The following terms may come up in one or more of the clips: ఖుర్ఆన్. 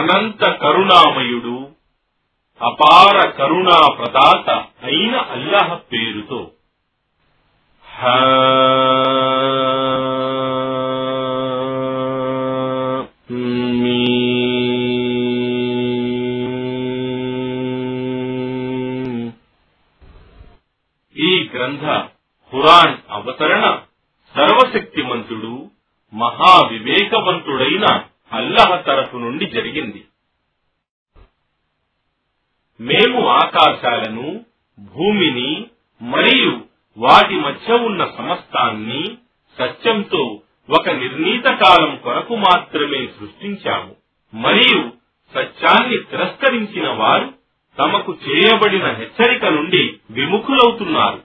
అనంత కరుణామయుడు, అపార కరుణా ప్రదాత అయిన అల్లాహ్ పేరుతో. ఈ గ్రంథ ఖురాన్ అవతరణ సర్వశక్తిమంతుడు మహావివేకవంతుడైన అల్లాహ్ తరఫు నుండి జరిగింది. మేము ఆకాశాలను, భూమిని మరియు వాటి మధ్య ఉన్న సమస్తాన్ని సత్యంతో ఒక నిర్ణీత కాలం కొరకు మాత్రమే సృష్టించాము. మరియు సత్యాన్ని తిరస్కరించిన వారు తమకు చేయబడిన హెచ్చరిక నుండి విముఖులవుతున్నారు.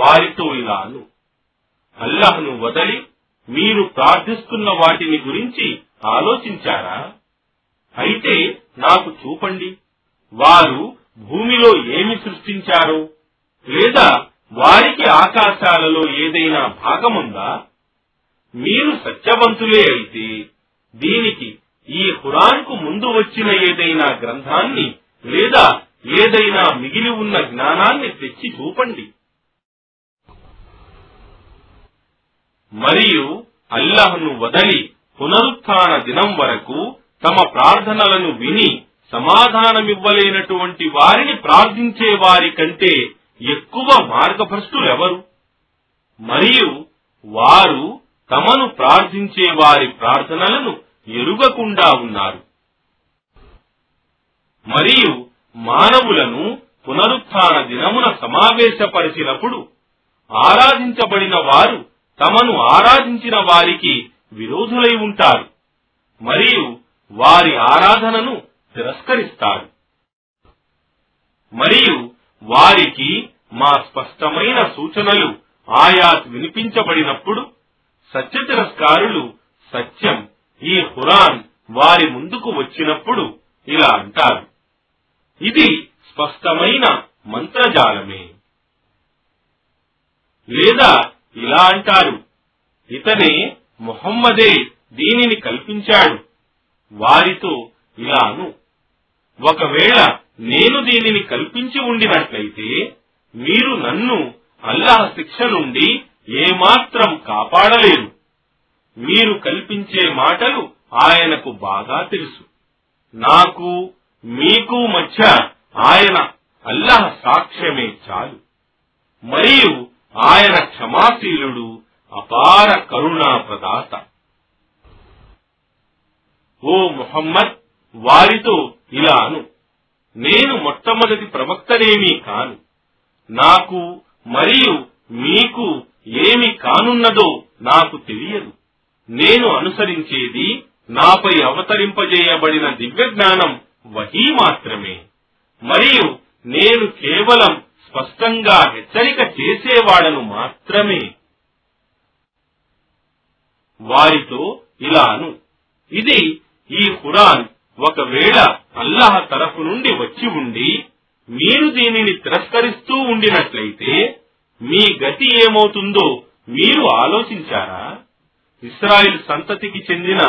వారితో ఇలాను: అల్లాహ్ను వదలి మీరు ప్రార్థిస్తున్న వాటిని గురించి ఆలోచించారా? అయితే నాకు చూపండి, వారు భూమిలో ఏమి సృష్టించారో, లేదా వారికి ఆకాశాలలో ఏదైనా భాగముందా? మీరు సత్యవంతులే అయితే దీనికి, ఈ ఖురాన్కు ముందు వచ్చిన ఏదైనా గ్రంథాన్ని లేదా ఏదైనా మిగిలి ఉన్న జ్ఞానాన్ని తెచ్చి చూపండి. మరియు అల్లాహ్ను వదలి పునరుత్థాన దినం వరకు తమ ప్రార్థనలను విని సమాధానమివ్వలేనటువంటి వారిని ప్రార్థించే వారి కంటే ఎక్కువ మార్గభ్రష్టులెవరు? మరియు వారు తమను ప్రార్థించే వారి ప్రార్థనలను ఎరుగకుండా ఉన్నారు. మరియు మానవులను పునరుత్థాన దినమున సమావేశపరిచినప్పుడు ఆరాధించబడిన వారు తమను ఆరాధించిన వారికి విరోధులై ఉంటారు మరియు వారి ఆరాధనను తిరస్కరిస్తారు. మరియు వారికి మా స్పష్టమైన సూచనలు ఆయాత్ వినిపించబడినప్పుడు సత్య తిరస్కారులు సత్యం, ఈ ఖురాన్ వారి ముందుకు వచ్చినప్పుడు ఇలా అంటారు: ఇది స్పష్టమైన మంత్రజాలమే. లేదా ఇలా అంటారు: ఇతనే ముహమ్మదే దీనిని కల్పించాడు. వారితో ఇలాను: ఒకవేళ నేను దీనిని కల్పించి ఉండినట్లయితే మీరు నన్ను అల్లాహ్ శిక్ష నుండి ఏమాత్రం కాపాడలేరు. మీరు కల్పించే మాటలు ఆయనకు బాగా తెలుసు. నాకు మీకు మధ్య ఆయన అల్లాహ్ సాక్ష్యమే చాలు. మరియు ఆయన క్షమాశీలుడు, అపార కరుణా ప్రదాత. ఓ ముహమ్మద్, వారితో ఇలాను: నేను మొట్టమొదటి ప్రవక్తనేమీ కాను. నాకు మరియు మీకు ఏమి కానున్నదో నాకు తెలియదు. నేను అనుసరించేది నాపై అవతరింపజేయబడిన దివ్యజ్ఞానం వహీ మాత్రమే. మరియు నేను కేవలం స్పష్టంగా హెచ్చరిక చేసేవాడను మాత్రమే. వారితో ఇలాను: ఇది ఈ ఖురాన్ ఒకవేళ అల్లాహ్ తరఫు నుండి వచ్చి ఉండి మీరు దీనిని తిరస్కరిస్తూ ఉండినట్లయితే మీ గతి ఏమవుతుందో మీరు ఆలోచించారా? ఇశ్రాయేల్ సంతతికి చెందిన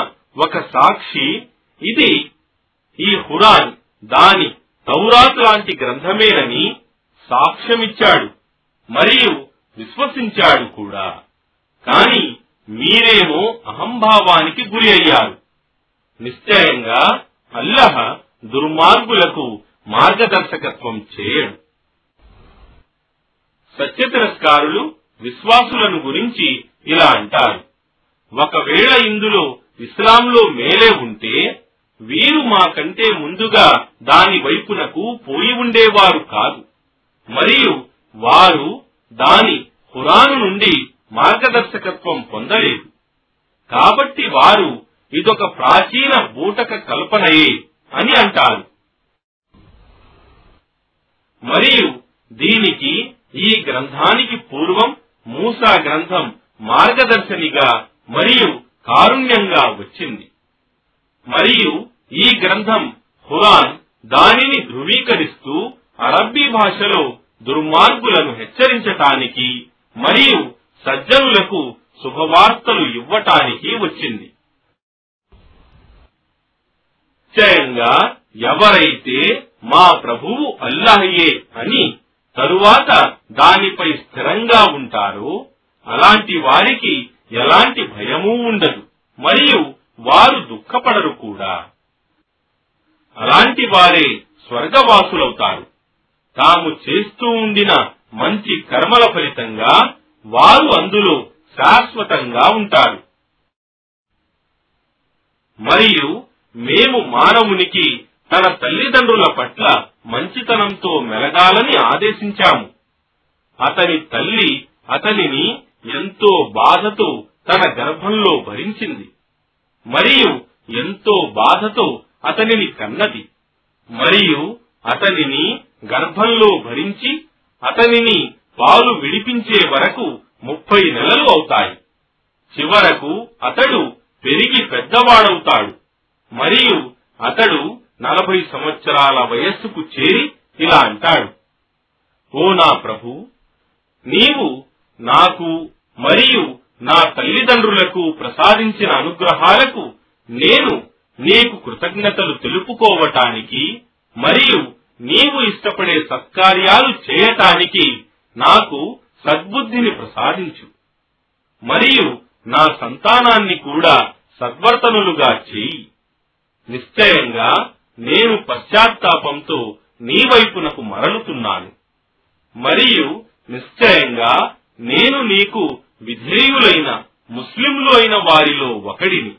ఒక సాక్షి, ఇది ఈ ఖురాన్ దాని తౌరాత్ లాంటి గ్రంథమేనని సాక్ష్యమిచ్చాడు మరియు విశ్వసించాడు కూడా. కాని మీరేమో అహంభావానికి గురి అయ్యారు. నిశ్చయంగా అల్లాహ్ దుర్మార్గులకు మార్గదర్శకత్వం చేయడు. సత్య తిరస్కారులు విశ్వాసులను గురించి ఇలా అంటారు: ఒకవేళ ఇందులో ఇస్లాంలో మేలే ఉంటే వీరు మా కంటే ముందుగా దాని వైపునకు పోయి ఉండేవారు కాదు. మరియు వారు దాని ఖురాను నుండి మార్గదర్శకత్వం పొందలేదు. కాబట్టి వారు ఇదొక ప్రాచీన బూటక కల్పనయే అని అంటారు. మరియు దీనికి, ఈ గ్రంథానికి పూర్వం మూసా గ్రంథం మార్గదర్శనిగా మరియు కారుణ్యంగా వచ్చింది. మరియు ఈ గ్రంథం ఖురాన్ దానిని ధృవీకరిస్తూ అరబ్బీ భాషలో దుర్మార్గులను హెచ్చరించటానికి మరియు సజ్జనులకు శుభవార్తలు ఇవ్వటానికి వచ్చింది. నిశ్చయంగా ఎవరైతే మా ప్రభువు అల్లాహయే అని తరువాత దానిపై స్థిరంగా ఉంటారో అలాంటి వారికి ఎలాంటి భయమూ ఉండదు, మరియు వారు దుఃఖపడరు కూడా. అలాంటి వారే స్వర్గవాసులవుతారు. తాము చేస్తూ ఉండిన మంచి కర్మల ఫలితంగా వారు అందులో శాశ్వతంగా ఉంటారు. మరియు మేము మానవునికి తన తల్లిదండ్రుల పట్ల మంచితనంతో మెలగాలని ఆదేశించాము. అతని తల్లి అతనిని ఎంతో బాధతో తన గర్భంలో భరించింది, మరియు ఎంతో బాధతో అతనిని కన్నది, మరియు అతనిని గర్భంలో భరించి అతనిని పాలు విడిపించే వరకు 30 నెలలు అవుతాయి. చివరకు అతడు పెరిగి పెద్దవాడవుతాడు, మరియు అతడు 40 సంవత్సరాల వయస్సుకు చేరి ఇలా అంటాడు: ఓ నా ప్రభు, నీవు నాకు మరియు నా తల్లిదండ్రులకు ప్రసాదించిన అనుగ్రహాలకు నేను నీకు కృతజ్ఞతలు తెలుపుకోవటానికి మరియు నీవు ఇష్టపడే సత్కార్యాలు చేయటానికి నాకు సద్బుద్ధిని ప్రసాదించు, మరియు నా సంతానాన్ని కూడా సద్వర్తనులుగా చేయి. నిశ్చయంగా నేను పశ్చాత్తాపంతో నీ వైపునకు మరలుతున్నాను, మరియు నిశ్చయంగా నేను నీకు విధేయులైన ముస్లింలు అయిన వారిలో ఒకడిని.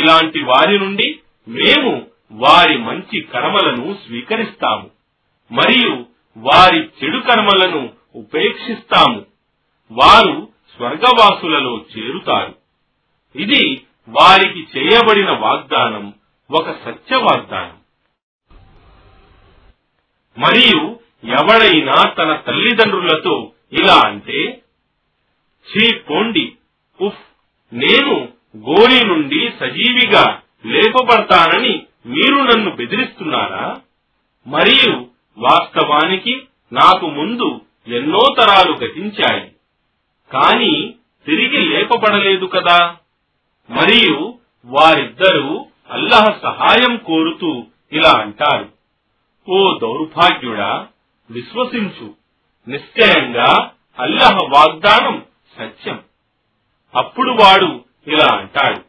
ఇలాంటి వారి నుండి మేము వారి మంచి కర్మలను స్వీకరిస్తాము మరియు వారి చెడు కర్మలను ఉపేక్షిస్తాము. వారు స్వర్గవాసులలో చేరుతారు. ఇది వారికి చేయబడిన వాగ్దానం, ఒక సత్య వాగ్దానం. మరియు ఎవడైనా తన తల్లిదండ్రులతో ఇలా అంటే: ఛీ పోండి, ఉఫ్, నేను గోరి నుండి సజీవిగా లేపబడతానని మీరు నన్ను బెదిరిస్తున్నారా? మరియు వాస్తవానికి నాకు ముందు ఎన్నో తరాలు గతించాయి, కాని తిరిగి లేపబడలేదు కదా. మరియు వారిద్దరూ అల్లాహ్ సహాయం కోరుతూ ఇలా అంటారు: ఓ దౌర్భాగ్యుడా, విశ్వసించు, నిశ్చయంగా అల్లాహ్ వాగ్దానం సత్యం. అప్పుడు వాడు ఇలా అంటాడు: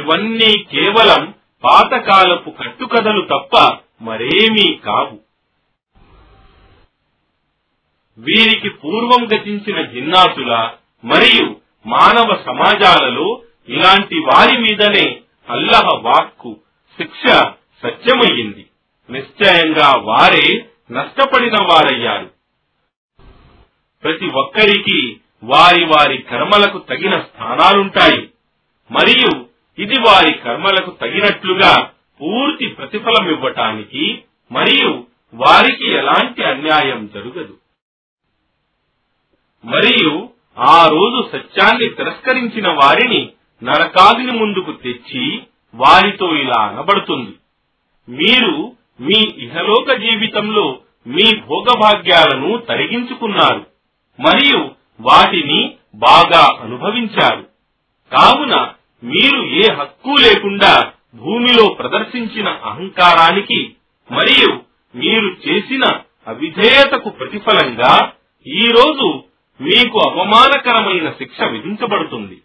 ఇవన్నీ కేవలం పాతకాలపు కట్టుకథలు తప్ప మరేమీ కావు. వీరికి పూర్వం గతించిన జిన్నాతుల మరియు మానవ సమాజాలలో ఇలాంటి వారి మీదనే అల్లాహ్ వాక్కు శిక్ష సత్యమయ్యింది. నిశ్చయంగా వారే నష్టపడిన వారయ్యారు. ప్రతి ఒక్కరికి వారి వారి కర్మలకు తగిన స్థానాలుంటాయి, మరియు ఇది వారి కర్మలకు తగినట్లుగా పూర్తి ప్రతిఫలం ఇవ్వటానికి, మరియు వారికి ఎలాంటి అన్యాయం జరగదు. మరియు ఆ రోజు సత్యాన్ని తిరస్కరించిన వారిని నరకాదిని ముందుకు తెచ్చి వారితో ఇలా అనబడుతుంది: మీరు మీ ఇహలోక జీవితంలో మీ భోగభాగ్యాలను తరిగించుకున్నారు మరియు వాటిని బాగా అనుభవించారు, కావున మీరు ఏ హక్కు లేకుండా భూమిలో ప్రదర్శించిన అహంకారానికి మరియు మీరు చేసిన అవిధేయతకు ప్రతిఫలంగా ఈ రోజు మీకు అవమానకరమైన శిక్ష విధించబడుతుంది.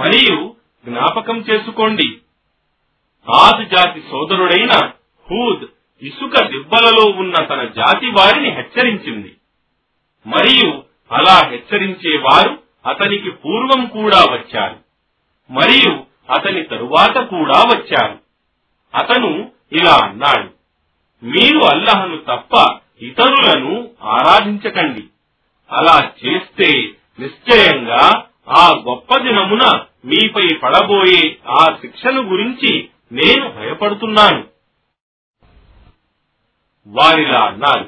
మరియు జ్ఞాపకం చేసుకోండి, ఆద్ జాతి సోదరుడైన హూద్ ఇసుక దిబ్బలలో ఉన్న తన జాతి వారిని హెచ్చరించింది, మరియు అలా హెచ్చరించేవారు అతనికి పూర్వం కూడా వచ్చారు మరియు అతని తరువాత కూడా వచ్చారు. అతను ఇలా అన్నాడు: మీరు అల్లాహ్ను తప్ప ఇతరులను ఆరాధించకండి, అలా చేస్తే నిశ్చయంగా ఆ గొప్ప దినమున మీపై పడబోయే ఆ శిక్షను గురించి నేను భయపడుతున్నాను. వారిలా అన్నారు: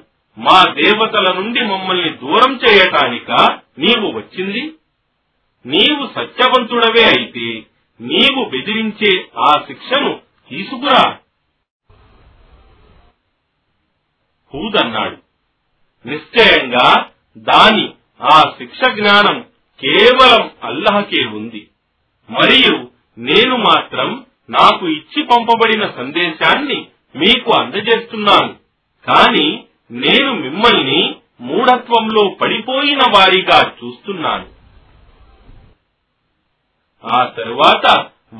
మా దేవతల నుండి మమ్మల్ని దూరం చేయటానిక నీవు వచ్చింది? నీవు సత్యవంతుడవే అయితే నీవు బెదిరించే ఆ శిక్షను తీసుకురా. హూద్ అన్నాడు: నిశ్చయంగా దాని ఆ శిక్ష జ్ఞానం కేవలం అల్లాహకే ఉంది, మరియు నేను మాత్రం నాకు ఇచ్చి పంపబడిన సందేశాన్ని మీకు అందజేస్తున్నాను. కాని నేను మిమ్మల్ని మూఢత్వంలో పడిపోయిన వారిగా చూస్తున్నాను. ఆ తరువాత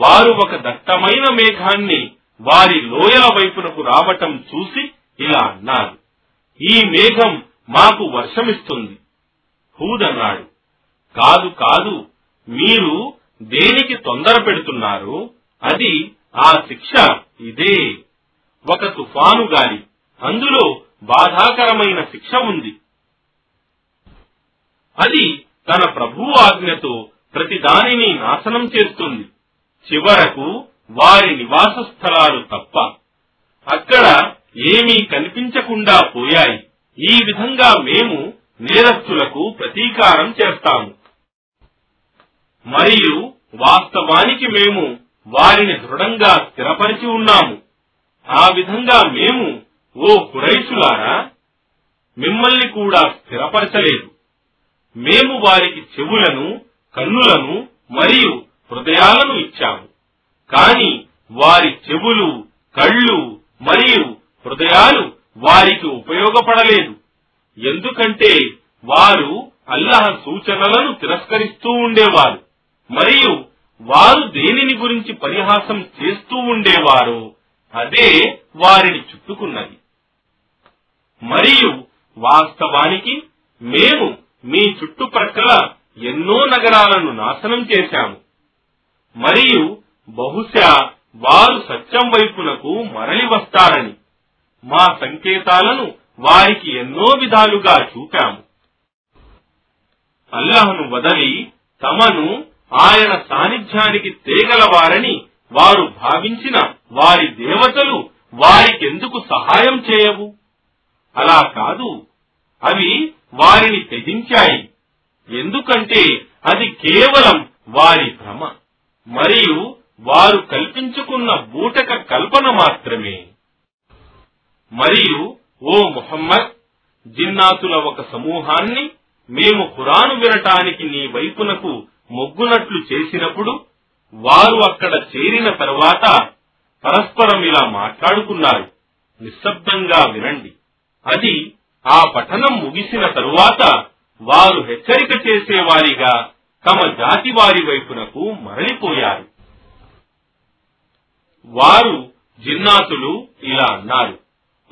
వారు ఒక దట్టమైన మేఘాన్ని వారి లోయల వైపునకు రావటం చూసి ఇలా అన్నారు, ఈ మేఘం మాకు వర్షమిస్తుంది. హూద్ అన్నాడు, కాదు కాదు, మీరు దేనికి తొందర పెడుతున్నారు? అది ఆ శిక్ష ఇదే, ఒక తుఫాను గాలి, అందులో బాధాకరమైన శిక్ష ఉంది. అది తన ప్రభువు ఆజ్ఞతో ప్రతి దానిని నాశనం చేస్తుంది. చివరకు వారి నివాస స్థలాలు తప్ప అక్కడ ఏమీ కనిపించకుండా పోయాయి. ఈ విధంగా మేము నేరస్తులకు ప్రతీకారం చేస్తాము. మరియు వాస్తవానికి మేము వారిని దృఢంగా స్థిరపరిచి ఉన్నాము. ఆ విధంగా మేము, ఓ ఖురైషులారా, మిమ్మల్ని కూడా స్థిరపరచలేదు. మేము వారికి చెవులను, కన్నులను మరియు హృదయాలను ఇచ్చాము. కాని వారి చెవులు, కళ్ళు మరియు హృదయాలు వారికి ఉపయోగపడలేదు. ఎందుకంటే వారు అల్లాహ్ సూచనలను తిరస్కరిస్తూ ఉండేవారు మరియు వారు దేనిని గురించి పరిహాసం చేస్తూ ఉండేవారు అదే వారిని చుట్టుకున్నది. మరియు వాస్తవానికి మేము మీ చుట్టుప్రక్కల ఎన్నో నగరాలను నాశనం చేశాము. మరియు బహుశా వారు సత్యం వైపునకు మరలి వస్తారని మా సంకేతాలను వారికి ఎన్నో విధాలుగా చూపాము. అల్లాహ్ను వదలి తమను ఆయన సాన్నిధ్యానికి తేగలవారని వారు భావించిన వారి దేవతలు వారికెందుకు సహాయం చేయవు? అలా కాదు, అవి వారిని తెగించాయి. ఎందుకంటే అది కేవలం వారి భ్రమ మరియు వారు కల్పించుకున్న బూటక కల్పన మాత్రమే. మరియు ఓ ముహమ్మద్, జిన్నాతుల ఒక సమూహాన్ని మేము ఖురాను వినటానికి నీ వైపునకు మొగ్గునట్లు చేసినప్పుడు వారు అక్కడ చేరిన తరువాత పరస్పరం ఇలా మాట్లాడుకున్నారు, నిశ్శబ్దంగా వినండి. అది ఆ పఠనం ముగిసిన తరువాత వారు హెచ్చరిక చేసేవారిగా తమ జాతి వారి వైపునకు మరలిపోయారు. వారు జిన్నాతులు ఇలా అన్నారు,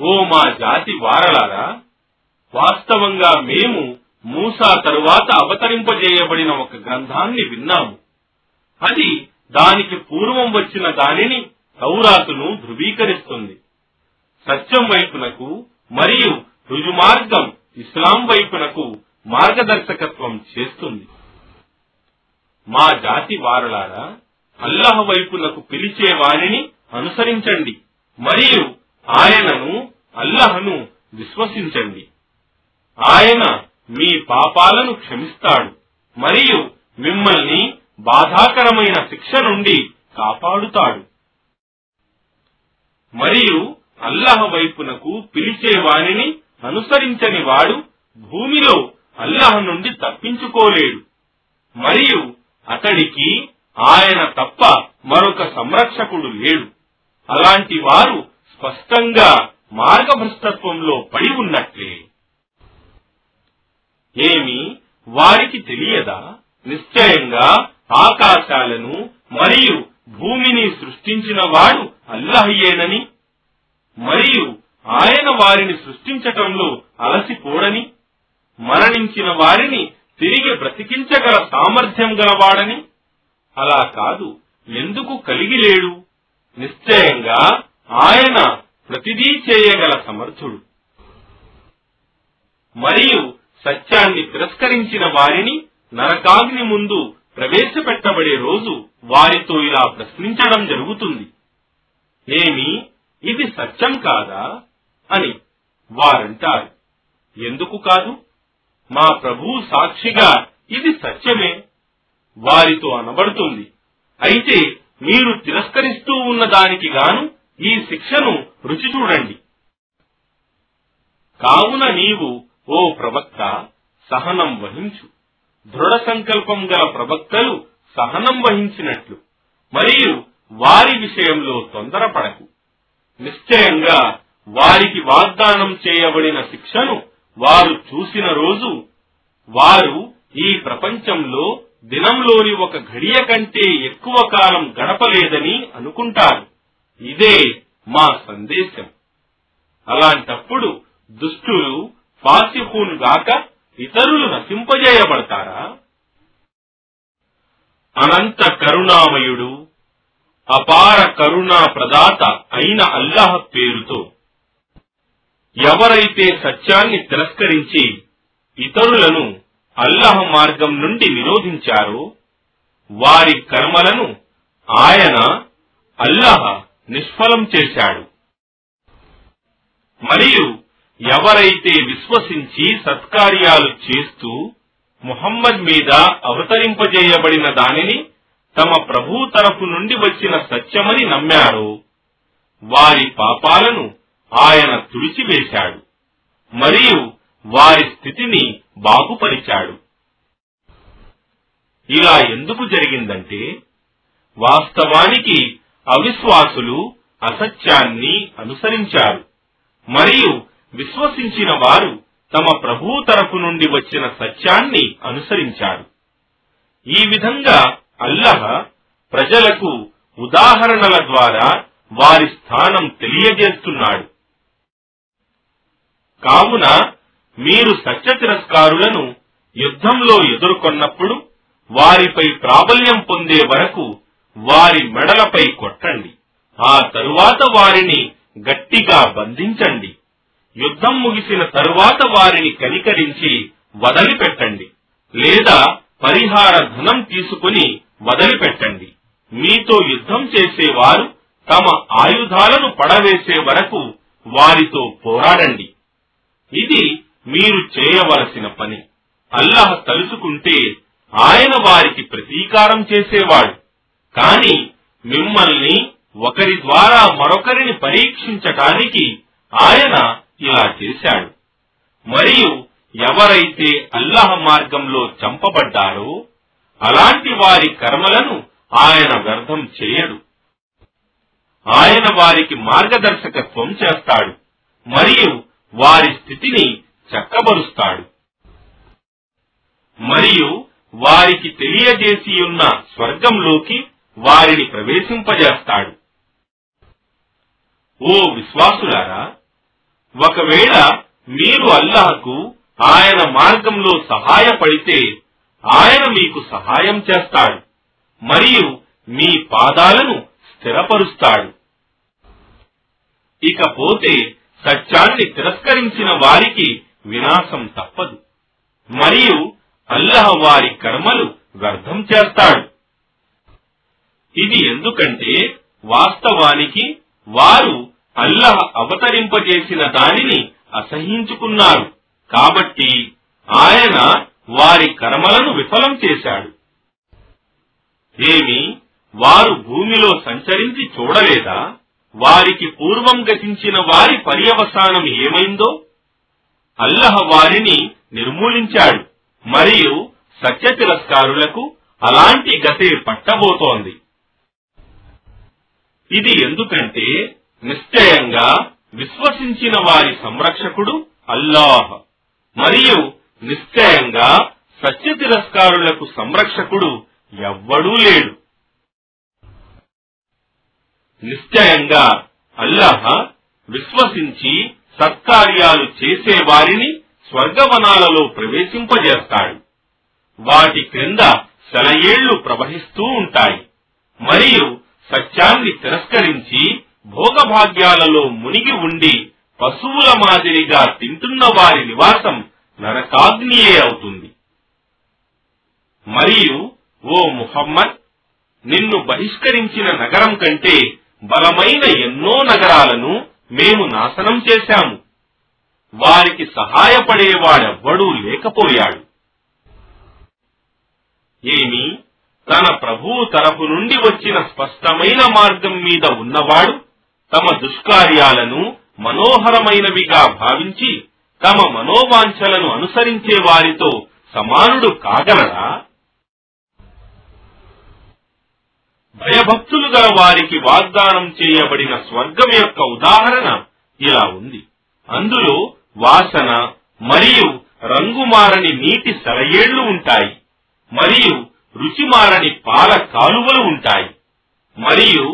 ఓ మా జాతి వారలారా, వాస్తవంగా మేము మూసా తరువాత అవతరింపజేయబడిన ఒక గ్రంథాన్ని విన్నాము. అది దానికి పూర్వం వచ్చిన దానిని తౌరాతును ధృవీకరిస్తుంది. సత్యం వైపునకు మరియు రుజుమార్గం ఇస్లాం వైపునకు మార్గదర్శకత్వం చేస్తుంది. మా జాతి వారలారా, అల్లాహ్ వైపునకు పిలిచే వారిని అనుసరించండి మరియు ఆయనను, అల్లాహ్ను విశ్వసించండి. ఆయన మీ పాపాలను క్షమిస్తాడు మరియు మిమ్మల్ని బాధాకరమైన శిక్ష నుండి కాపాడుతాడు. మరియు అల్లాహ్ వైపునకు పిలిచే వారిని అనుసరించని వాడు భూమిలో అల్లాహ్ నుండి తప్పించుకోలేడు. మరియు అతడికి ఆయన తప్ప మరొక సంరక్షకుడు లేడు. అలాంటి వారు స్పష్టంగా మార్గభ్రష్టత్వంలో పడి ఉన్నట్లే. ఏమి వారికి తెలియదా? నిశ్చయంగా ఆకాశాలను మరియు భూమిని సృష్టించిన వాడు అల్లాహయేనని మరియు ఆయన వారిని సృష్టించటంలో అలసిపోడని, మరణించిన వారిని తిరిగి బ్రతికించగల సామర్థ్యం గలవాడని. అలా కాదు, ఎందుకు కలిగి లేడు? నిశ్చయంగా ఆయన ప్రతిదీ చేయగల సమర్థుడు. మరియు సత్యాన్ని తిరస్కరించిన వారిని నరకాగ్ని ముందు ప్రవేశపెట్టబడే రోజు వారితో ఇలా ప్రశ్నించడం జరుగుతుంది, ఏమి ఇది సత్యం కాదా అని. వారంటారు, ఎందుకు కాదు, మా ప్రభువు సాక్షిగా ఇది సత్యమే. వారితో అనబడుతుంది, అయితే మీరు తిరస్కరిస్తూ ఉన్న దానికి గాను ఈ శిక్షను రుచి చూడండి. కావున నీవు, ఓ ప్రవక్త, సహనం వహించు. దృఢ సంకల్పం గల ప్రవక్తలు సహనం వహించినట్లు మరియు వారి విషయంలో తొందరపడకు. నిశ్చయంగా వారికి వాగ్దానం చేయబడిన శిక్షను వారు చూసిన రోజు వారు ఈ ప్రపంచంలో దినంలోని ఒక ఘడియ కంటే ఎక్కువ కాలం గడపలేదని అనుకుంటారు. ఇదే మా సందేశం. అలాంటప్పుడు దుష్టులు ఫాసిఖూన్ గాక ఇతరులు నశింపజేయబడతారా? అనంత కరుణామయుడు, అపార కరుణా ప్రదాత అయిన అల్లాహ్ పేరుతో, ఎవరైతే సత్యాన్ని తిరస్కరించి ఇతరులను అల్లాహ్ మార్గం నుండి నిరోధించారో వారి కర్మలను ఆయన అల్లాహ్ నిష్ఫలం చేశాడు. మరియు ఎవరైతే విశ్వసించి సత్కార్యాలు చేస్తూ ముహమ్మద్ మీద అవతరింపజేయబడిన దానిని తమ ప్రభువు తరపు నుండి వచ్చిన సత్యమని నమ్మారో వారి పాపాలను ఆయన తుడిచివేశాడు మరియు వారి స్థితిని బాగుపరిచాడు. ఇలా ఎందుకు జరిగిందంటే, వాస్తవానికి అవిశ్వాసులు అసత్యాన్ని అనుసరించారు మరియు విశ్వసించిన వారు తమ ప్రభువు తరపు నుండి వచ్చిన సత్యాన్ని అనుసరించారు. ఈ విధంగా అల్లాహ్ ప్రజలకు ఉదాహరణల ద్వారా వారి స్థానం తెలియజేస్తున్నాడు. కావున మీరు సత్య తిరస్కారులను యుద్ధంలో ఎదుర్కొన్నప్పుడు వారిపై ప్రాబల్యం పొందే వరకు వారి మెడలపై కొట్టండి, ఆ తరువాత వారిని గట్టిగా బంధించండి. యుద్ధం ముగిసిన తరువాత వారిని కనికరించి వదిలిపెట్టండి లేదా పరిహార ధనం తీసుకుని వదిలిపెట్టండి. మీతో యుద్ధం చేసేవారు తమ ఆయుధాలను పడవేసే వరకు వారితో పోరాడండి. ఇది మీరు చేయవలసిన పని. అల్లాహ్ తలుచుకుంటే ఆయన వారికి ప్రతీకారం చేసేవాడు, కాని మిమ్మల్ని ఒకరి ద్వారా మరొకరిని పరీక్షించటానికి ఆయన ఇలా చేశాడు. మరియు ఎవరైతే అల్లాహ్ మార్గంలో చంపబడ్డారో అలాంటి వారి కర్మలను ఆయన వ్యర్థం చేయడు. ఆయన వారికి మార్గదర్శకత్వం చేస్తాడు మరియు వారి స్థితిని చక్కబరుస్తాడు. మరియు వారికి తెలియజేసి ఉన్న స్వర్గంలోకి వారిని ప్రవేశింపజేస్తాడు. ఓ విశ్వాసులారా, ఒకవేళ మీరు అల్లాహకు ఆయన మార్గంలో సహాయపడితే ఆయన మీకు సహాయం చేస్తాడు మరియు మీ పాదాలను స్థిరపరుస్తాడు. ఇకపోతే సత్యాన్ని తిరస్కరించిన వారికి వినాశం తప్పదు మరియు అల్లాహ్ వారి కర్మలు వ్యర్థం చేస్తాడు. ఇది ఎందుకంటే వాస్తవానికి వారు అల్లాహ్ అవతరింపజేసిన దానిని అసహించుకున్నారు కాబట్టి ఆయన వారి కర్మలను విఫలం చేశాడు. ఏమి వారు భూమిలో సంచరించి చూడలేదా? వారికి పూర్వం గతించిన వారి పర్యవసానం ఏమైందో? అల్లాహ్ వారిని నిర్మూలించాడు మరియు సత్య తిరస్కారులకు అలాంటి గతే పట్టబోతోంది. ఇది ఎందుకంటే నిశ్చయంగా విశ్వసించిన వారి సంరక్షకుడు అల్లాహ్ మరియు నిశ్చయంగా సత్య తిరస్కారులకు సంరక్షకుడు ఎవ్వడూ లేడు. నిశ్చయంగా అల్లాహ్ విశ్వసించి సత్కార్యాలు చేసే వారిని స్వర్గవనాలలో ప్రవేశింపజేస్తాడు. వాటి క్రింద సెలయేళ్లు ప్రవహిస్తూ ఉంటాయి మరియు సత్యాన్ని తిరస్కరించి భోగభాగ్యాలలో మునిగి ఉండి పశువుల మాదిరిగా తింటున్న వారి నివాసం నరకాగ్నియే అవుతుంది. మరియు ఓ ముహమ్మద్, నిన్ను బహిష్కరించిన నగరం కంటే బలమైన ఎన్నో నగరాలను మేము నాశనం చేశాము. వారికి సహాయపడేవాడెవ్వడూ లేకపోయాడు. ఏమి తన ప్రభువు తరపు నుండి వచ్చిన స్పష్టమైన మార్గం మీద ఉన్నవాడు తమ దుష్కార్యాలను మనోహరమైనవిగా భావించి తమ మనోవాంఛలను అనుసరించే వారితో సమానుడు కాగలడా? భయభక్తులుగా వారికి వాగ్దానం చేయబడిన స్వర్గం యొక్క ఉదాహరణ ఇలా ఉంది. అందులో వాసన మరియు రంగుమారని నీటి సెలయేళ్లు ఉంటాయి, మరియు రుచిమారని పాల కాలువలు ఉంటాయి, మరియు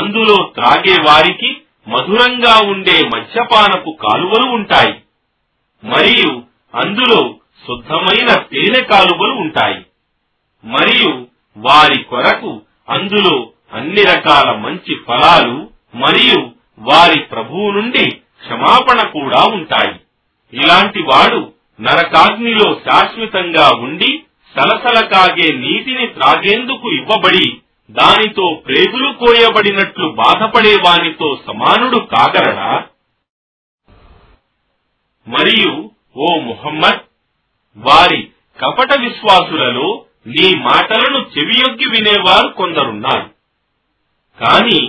అందులో త్రాగే వారికి మధురంగా ఉండే మద్యపానపు కాలువలు ఉంటాయి, మరియు అందులో శుద్ధమైన తేనె కాలువలు ఉంటాయి, మరియు వారి కొరకు అందులో అన్ని రకాల మంచి ఫలాలు మరియు వారి ప్రభువు నుండి క్షమాపణ కూడా ఉంటాయి. ఇలాంటి వాడు నరకాగ్నిలో శాశ్వతంగా ఉండి సలసల కాగే నీటిని త్రాగేందుకు ఇవ్వబడి దానితో ప్రేగులు కోయబడినట్లు బాధపడే వానితో సమానుడు కాగలడా? మరియు ఓ ముహమ్మద్, వారి కపట విశ్వాసులలో నీ మాటలను చెవియొగ్గి వినేవారు కొందరున్నారు. కాని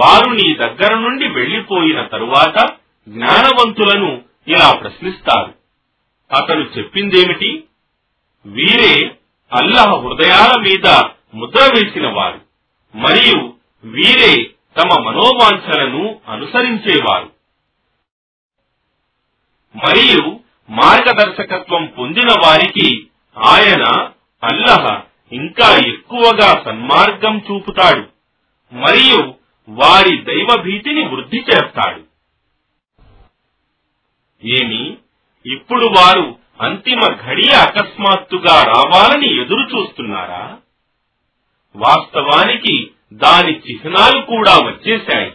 వారు నీ దగ్గర నుండి వెళ్లిపోయిన తరువాత జ్ఞానవంతులను ఇలా ప్రశ్నిస్తారు, అతను చెప్పిందేమిటి? వీరే అల్లాహ్ హృదయాల మీద ముద్ర వేసిన వారు, మరియు వీరే తమ మనోవాంఛలను అనుసరించేవారు. మరియు మార్గదర్శకత్వం పొందిన వారికి ఆయన అల్లాహ్ ఇంకా ఎక్కువగా సన్మార్గం చూపుతాడు, మరియు వారి దైవభీతిని వృద్ధి చేస్తాడు. ఏమి, ఇప్పుడు వారు అంతిమ ఘడియ అకస్మాత్తుగా రావాలని ఎదురు చూస్తున్నారా? వాస్తవానికి దాని చిహ్నాలు కూడా వచ్చేశాయి.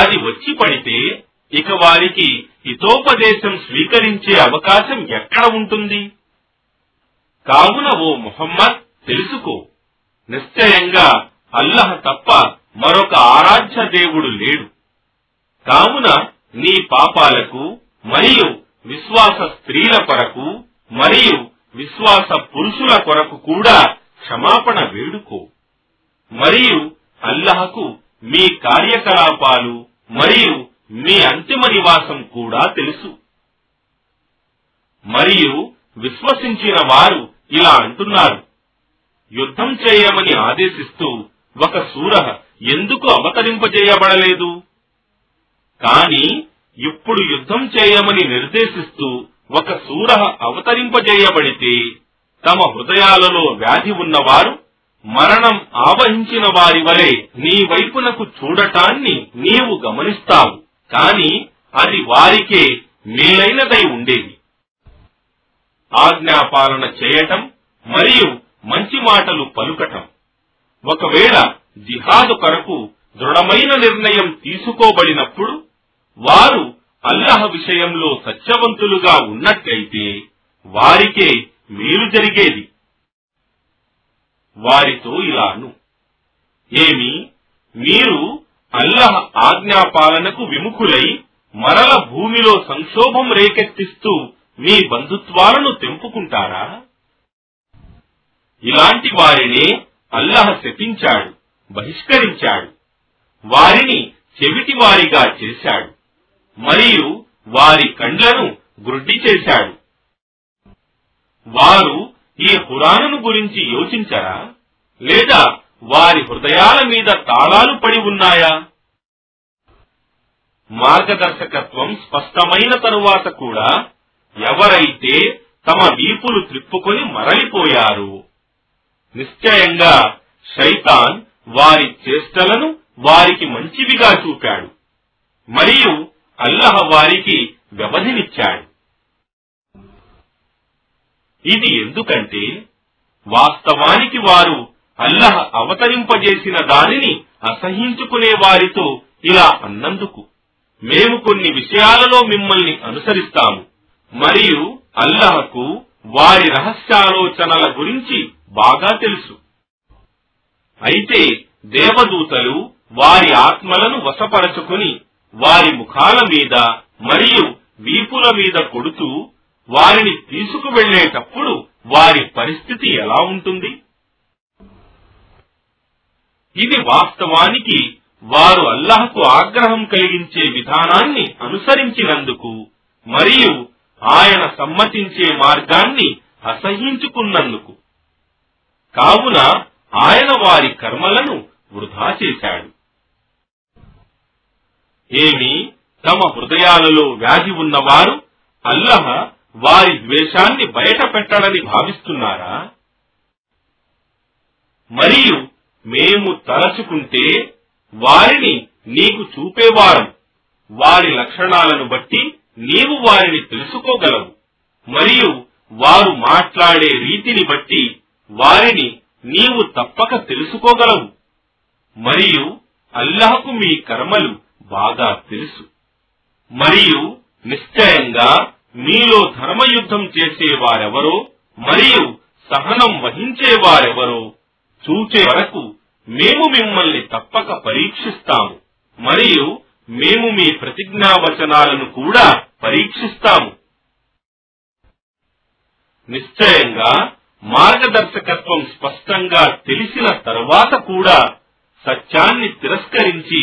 అది వచ్చి పడితే ఇక వారికి హితోపదేశం స్వీకరించే అవకాశం ఎక్కడ ఉంటుంది? కావున ఓ ముహమ్మద్, తెలుసుకో, నిశ్చయంగా అల్లాహ్ తప్ప మరొక ఆరాధ్య దేవుడు లేడు. కావున నీ పాపాలకు మరియు విశ్వాస స్త్రీల కొరకు మరియు విశ్వాస పురుషుల కొరకు కూడా క్షమాపణ వేడుకో, మరియు అల్లాహకు మీ కార్యకలాపాలు మరియు మీ అంతిమ నివాసం కూడా తెలుసు. మరియు విశ్వసించిన వారు ఇలా అంటున్నారు, యుద్ధం చేయమని ఆదేశిస్తూ ఒక సూరహ ఎందుకు అవతరింపజేయబడలేదు? కాని ఇప్పుడు యుద్ధం చేయమని నిర్దేశిస్తూ ఒక సూరహ అవతరింపజేయబడితే తమ హృదయాలలో వ్యాధి ఉన్నవారు మరణం ఆవహించిన వారి వలె నీ వైపునకు చూడటాన్ని నీవు గమనిస్తావు, కాని అది వారికే మేలైనదై ఉండేది. ఆజ్ఞాపాలన చేయటం మరియు మంచి మాటలు పలుకటం. ఒకవేళ జిహాదు కొరకు దృఢమైన నిర్ణయం తీసుకోబడినప్పుడు వారు అల్లాహ్ విషయంలో సత్యవంతులుగా ఉన్నట్లయితే వారికే మేలు జరిగేది. వారితో ఇలాను, ఏమి, మీరు అల్లాహ్ ఆజ్ఞాపాలనకు విముఖులై మరల భూమిలో సంక్షోభం రేకెత్తిస్తూ మీ బంధుత్వాలను తెంపుకుంటారా? ఇలాంటి వారినే అల్లాహ్ శపించాడు, బహిష్కరించాడు, వారిని చెవిటి వారిగా చేశాడు, మరియు వారి కండ్లను గ్రుడ్డి చేశాడు. వారు ఈ ఖురాను గురించి యోచించరా? లేదా వారి హృదయాల మీద తాళాలు పడి ఉన్నాయా? మార్గదర్శకత్వం స్పష్టమైన తరువాత కూడా ఎవరైతే తమ వీపులు త్రిప్పుకొని మరలిపోయారు, నిశ్చయంగా శైతాన్ వారి చేష్టలను వారికి మంచివిగా చూపాడు, మరియు అల్లాహ్ వారికి వ్యవధినిచ్చాడు. ఇది ఎందుకంటే వాస్తవానికి వారు అల్లాహ్ అవతరింపజేసిన దానిని అసహించుకునే వారితో ఇలా అన్నందుకు, మేము కొన్ని విషయాలలో మిమ్మల్ని అనుసరిస్తాము, మరియు అల్లాహకు వారి రహస్యాలోచనల గురించి బాగా తెలుసు. అయితే దేవదూతలు వారి ఆత్మలను వశపరచుకుని వారి ముఖాల మీద మరియు వీపుల మీద కొడుతూ వారిని తీసుకువెళ్లేటప్పుడు వారి పరిస్థితి ఎలా ఉంటుంది? ఇది వాస్తవానికి వారు అల్లాహకు ఆగ్రహం కలిగించే విధానాన్ని అనుసరించినందుకు మరియు ఆయన సమ్మతించే మార్గాన్ని అసహించుకున్నందుకు. కావున ఆయన వారి కర్మలను వృధా చేశాడు. ఏమి తమ హృదయాలలో వ్యాధి ఉన్నవారు అల్లాహ్ వారి ద్వేషాన్ని బయట పెట్టాలని భావిస్తున్నారా? మరియు మేము తలచుకుంటే వారిని నీకు చూపేవారం, వారి లక్షణాలను బట్టి నీవు వారిని తెలుసుకోగలవు, మరియు వారు మాట్లాడే రీతిని బట్టి వారిని నీవు తప్పక తెలుసుకోగలవు, మరియు అల్లాహకు మీ కర్మలు బాగా తెలుసు. మరియు నిశ్చయంగా మీలో ధర్మయుద్ధం చేసేవారెవరో మరియు సహనం వహించేవారెవరో చూచే వరకు మేము మిమ్మల్ని తప్పక పరీక్షిస్తాము, మరియు మేము మీ ప్రతిజ్ఞావచనాలను కూడా పరీక్షిస్తాము. నిశ్చయంగా మార్గదర్శకత్వం స్పష్టంగా తెలిసిన తరువాత కూడా సత్యాన్ని తిరస్కరించి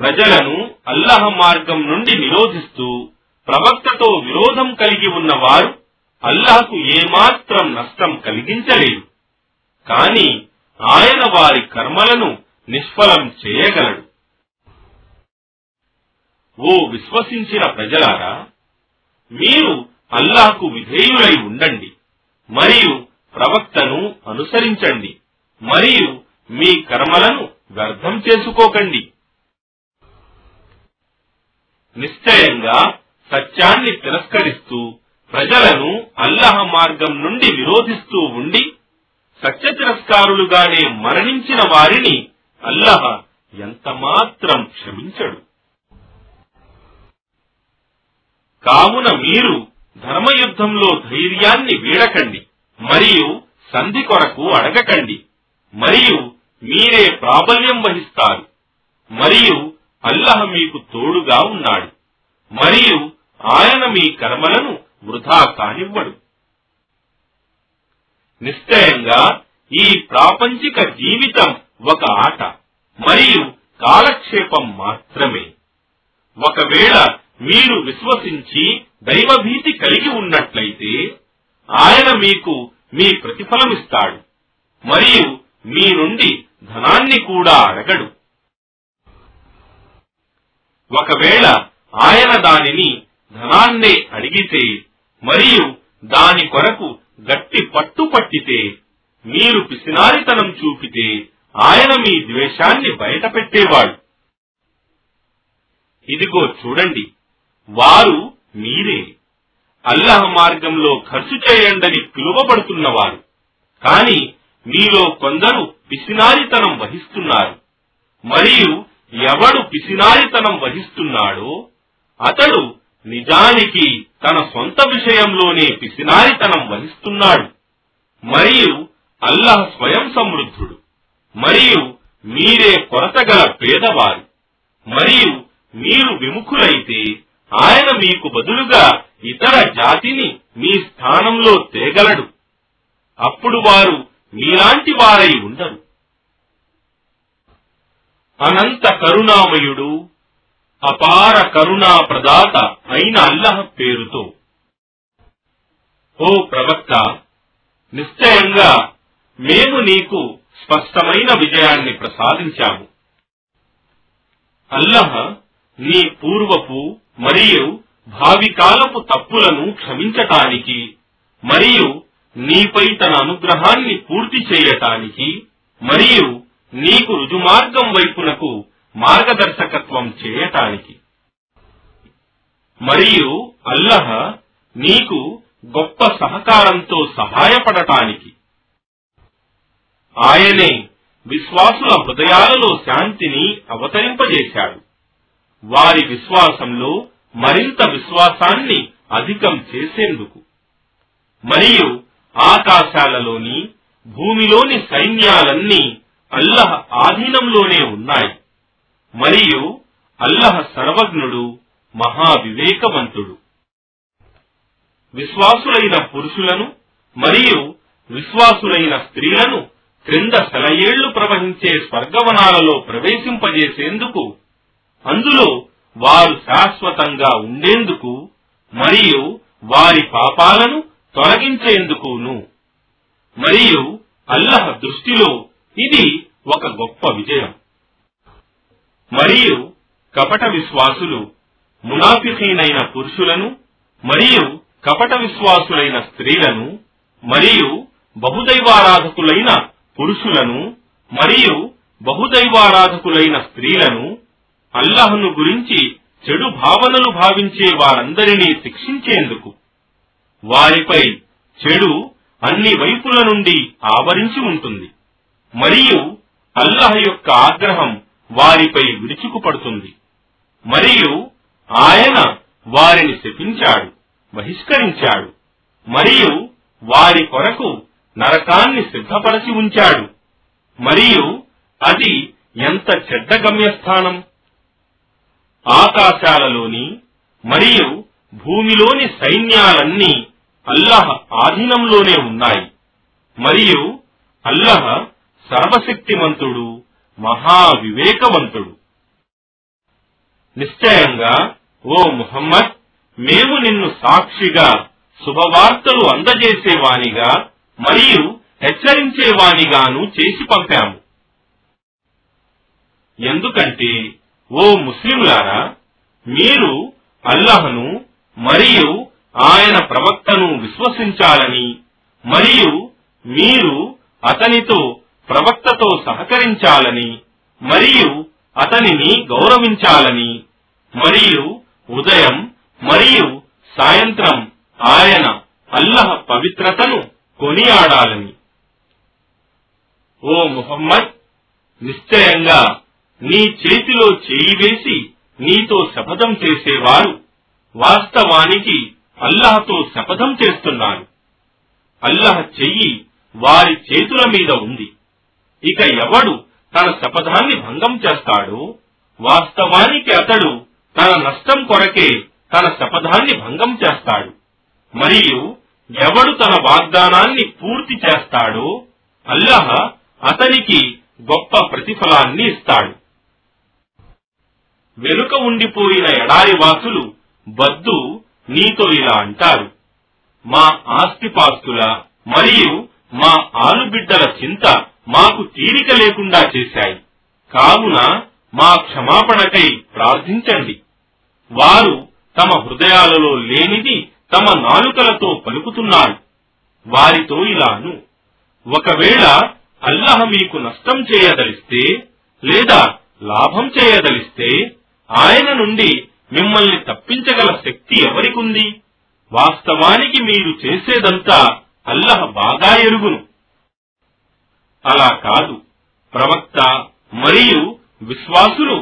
ప్రజలను అల్లాహ్ మార్గం నుండి నిరోధిస్తూ ప్రవక్తతో విరోధం కలిగి ఉన్నవారు అల్లాహ్కు ఏమాత్రం నష్టం కలిగించలేరు, కాని ఆయన వారి కర్మలను నిష్ఫలం చేయగలడు. ఓ విశ్వసించిన ప్రజలారా, మీరు అల్లాహ్కు విధేయులై ఉండండి, మరియు ప్రవక్తను అనుసరించండి, మరియు మీ కర్మలను వ్యర్థం చేసుకోకండి. నిశ్చయంగా సత్యాన్ని తిరస్కరిస్తూ ప్రజలను అల్లాహ్ మార్గం నుండి నిరోధిస్తూ ఉండి సత్య తిరస్కారులుగానే మరణించిన వారిని అల్లాహ్ ఎంతమాత్రం క్షమించడు. కావున మీరు ధర్మయుద్ధంలో ధైర్యాన్ని వీడకండి, మరియు సంధి కొరకు అడగకండి, మరియు మీరే ప్రాబల్యం వహిస్తారు, మరియు అల్లాహ్ మీకు తోడుగా ఉన్నాడు, మరియు ఆయన మీ కర్మలను వృధా కానివ్వడు. నిశ్చయంగా ఈ ప్రాపంచిక జీవితం ఒక ఆట మరియు కాలక్షేపం మాత్రమే. ఒకవేళ మీరు విశ్వసించి దైవభీతి కలిగి ఉన్నట్లయితే ఆయన మీకు మీ ప్రతిఫలమిస్తాడు, మరియు మీ నుండి ధనాన్ని కూడా అడగడు. ఒకవేళ ఆయన దానిని ధనాన్నే అడిగితే మరియు దాని కొరకు గట్టి పట్టు పట్టితే, మీరు పిసినారితనం చూపితే ఆయన మీ ద్వేషాన్ని బయట పెట్టేవాడు. ఇదిగో చూడండి, వారు మీరే, అల్లాహ్ మార్గంలో ఖర్చు చేయండని పిలువబడుతున్నవారు, కాని మీలో కొందరు పిసినారితనం వహిస్తున్నారు. మరియు ఎవడు పిసినారితనం వహిస్తున్నాడో అతడు నిజానికి తన సొంత విషయంలోనే పిసినారితనం వహిస్తున్నాడు, మరియు అల్లాహ్ స్వయం సమృద్ధుడు, మరియు మీరే కొరతగల పేదవారు, మరియు మీరు విముఖులైతే ఆయన మీకు బదులుగా ఇతర జాతిని మీ స్థానంలో తేగలడు, అప్పుడు వారు మీలాంటి వారై ఉండరు. అనంత కరుణామయుడు, అపార కరుణా ప్రదాత అయిన అల్లాహ్ పేరుతో. ఓ ప్రవక్త, నిశ్చయంగా మేము నీకు స్పష్టమైన విజయాన్ని ప్రసాదించాము. అల్లాహ్ నీ పూర్వపు మరియు భావికాలపు తప్పులను క్షమించటానికి మరియు నీపై తన అనుగ్రహాన్ని పూర్తి చేయటానికి మరియు నీకు రుజుమార్గం వైపునకు మార్గదర్శకత్వం చేయటానికి. మరియు అల్లాహ్ నీకు గొప్ప సహకారంతో సహాయపడటానికి. ఆయనే విశ్వాసుల హృదయాలలో శాంతిని అవతరింపజేశాడు, వారి విశ్వాసంలో మరింత విశ్వాసాన్ని అధికం చేసేందుకు. మరియు ఆకాశాలలోని భూమిలోని సైన్యాలన్నీ అల్లాహ్ ఆధీనంలోనే ఉన్నాయి, మరియు అల్లాహ్ సర్వజ్ఞుడు మహావివేకవంతుడు. విశ్వాసులైన పురుషులను మరియు విశ్వాసులైన స్త్రీలను క్రింద సెలయేళ్లు ప్రవహించే స్వర్గవనాలలో ప్రవేశింపజేసేందుకు, అందులో వారు శాశ్వతంగా ఉండేందుకు మరియు వారి పాపాలను తొలగించేందుకును. మరియు అల్లాహ్ దృష్టిలో ఇది ఒక గొప్ప విజయం. మరియు కపట విశ్వాసులు మునాఫిఖీనైన పురుషులను మరియు కపట విశ్వాసులైన స్త్రీలను మరియు బహుదైవారాధకులైన పురుషులను మరియు బహుదైవారాధకులైన స్త్రీలను, అల్లాహ్ను గురించి చెడు భావనలు భావించే వారందరినీ శిక్షించేందుకు వారిపై చెడు అన్ని వైపుల నుండి ఆవరించి ఉంటుంది మరియు అల్లాహ్ యొక్క ఆగ్రహం వారిపై విరుచుకుపడుతుంది మరియు ఆయన వారిని శపించాడు, బహిష్కరించాడు మరియు వారి కొరకు నరకాన్ని సిద్ధపరచి ఉంచాడు. మరియు అది ఎంత చెడ్డ గమ్యస్థానం! ఆకాశాలలోని మరియు భూమిలోని సైన్యాలన్నీ అల్లాహ్ ఆధీనంలోనే ఉన్నాయి మరియు అల్లాహ్ సర్వశక్తిమంతుడు, మహావివేకవంతుడు. నిశ్చయంగా ఓ ముహమ్మద్, మేము నిన్ను సాక్షిగా, శుభవార్తలు అందజేసేవానిగా మరియు హెచ్చరించేవానిగాను చేసి పంపాము. ఎందుకంటే ఓ ముస్లింలారా, మీరు అల్లాహ్ను మరియు ఆయన ప్రవక్తను విశ్వసించాలని మరియు మీరు అతనితో, ప్రవక్తతో సహకరించాలని మరియు అతనిని గౌరవించాలని మరియు ఉదయం మరియు సాయంత్రం ఆయన అల్లాహ్ పవిత్రతను కొనియాడాలని. ఓ ముహమ్మద్, నిశ్చయంగా నీ చేతిలో చేయి వేసి నీతో శపథం చేసేవారు వాస్తవానికి అల్లాహ్తో శపథం చేస్తున్నారు. అల్లాహ్ చెయ్యి వారి చేతుల మీద ఉంది. ఇక ఎవడు తన శపథాన్ని భంగం చేస్తాడో వాస్తవానికి అతడు తన నష్టం కొరకే తన శపథాన్ని భంగం చేస్తాడు. మరియు ఎవడు తన వాగ్దానాన్ని పూర్తి చేస్తాడో అల్లాహ్ అతనికి గొప్ప ప్రతిఫలాన్ని ఇస్తాడు. వెనుక ఉండిపోయిన ఎడారివాసులు బద్దు నీతో ఇలా అంటారు: మా ఆస్తిపాస్తుల మరియు మా ఆలుబిడ్డల చింత మాకు తీరిక లేకుండా చేశాయి, కావున మా క్షమాపణకై ప్రార్థించండి. వారు తమ హృదయాలలో లేనిది తమ నాలుకలతో పలుకుతున్నారు. వారితో ఇలాను: ఒకవేళ అల్లాహ్ మీకు నష్టం చేయదలిస్తే లేదా లాభం చేయదలిస్తే ఆయన నుండి మిమ్మల్ని తప్పించగల శక్తి ఎవరికుంది? వాస్తవానికి మీరు చేసేదంతా అల్లాహ్ బాగా ఎరుగును. అలా కాదు, ప్రవక్త మరియు విశ్వాసులు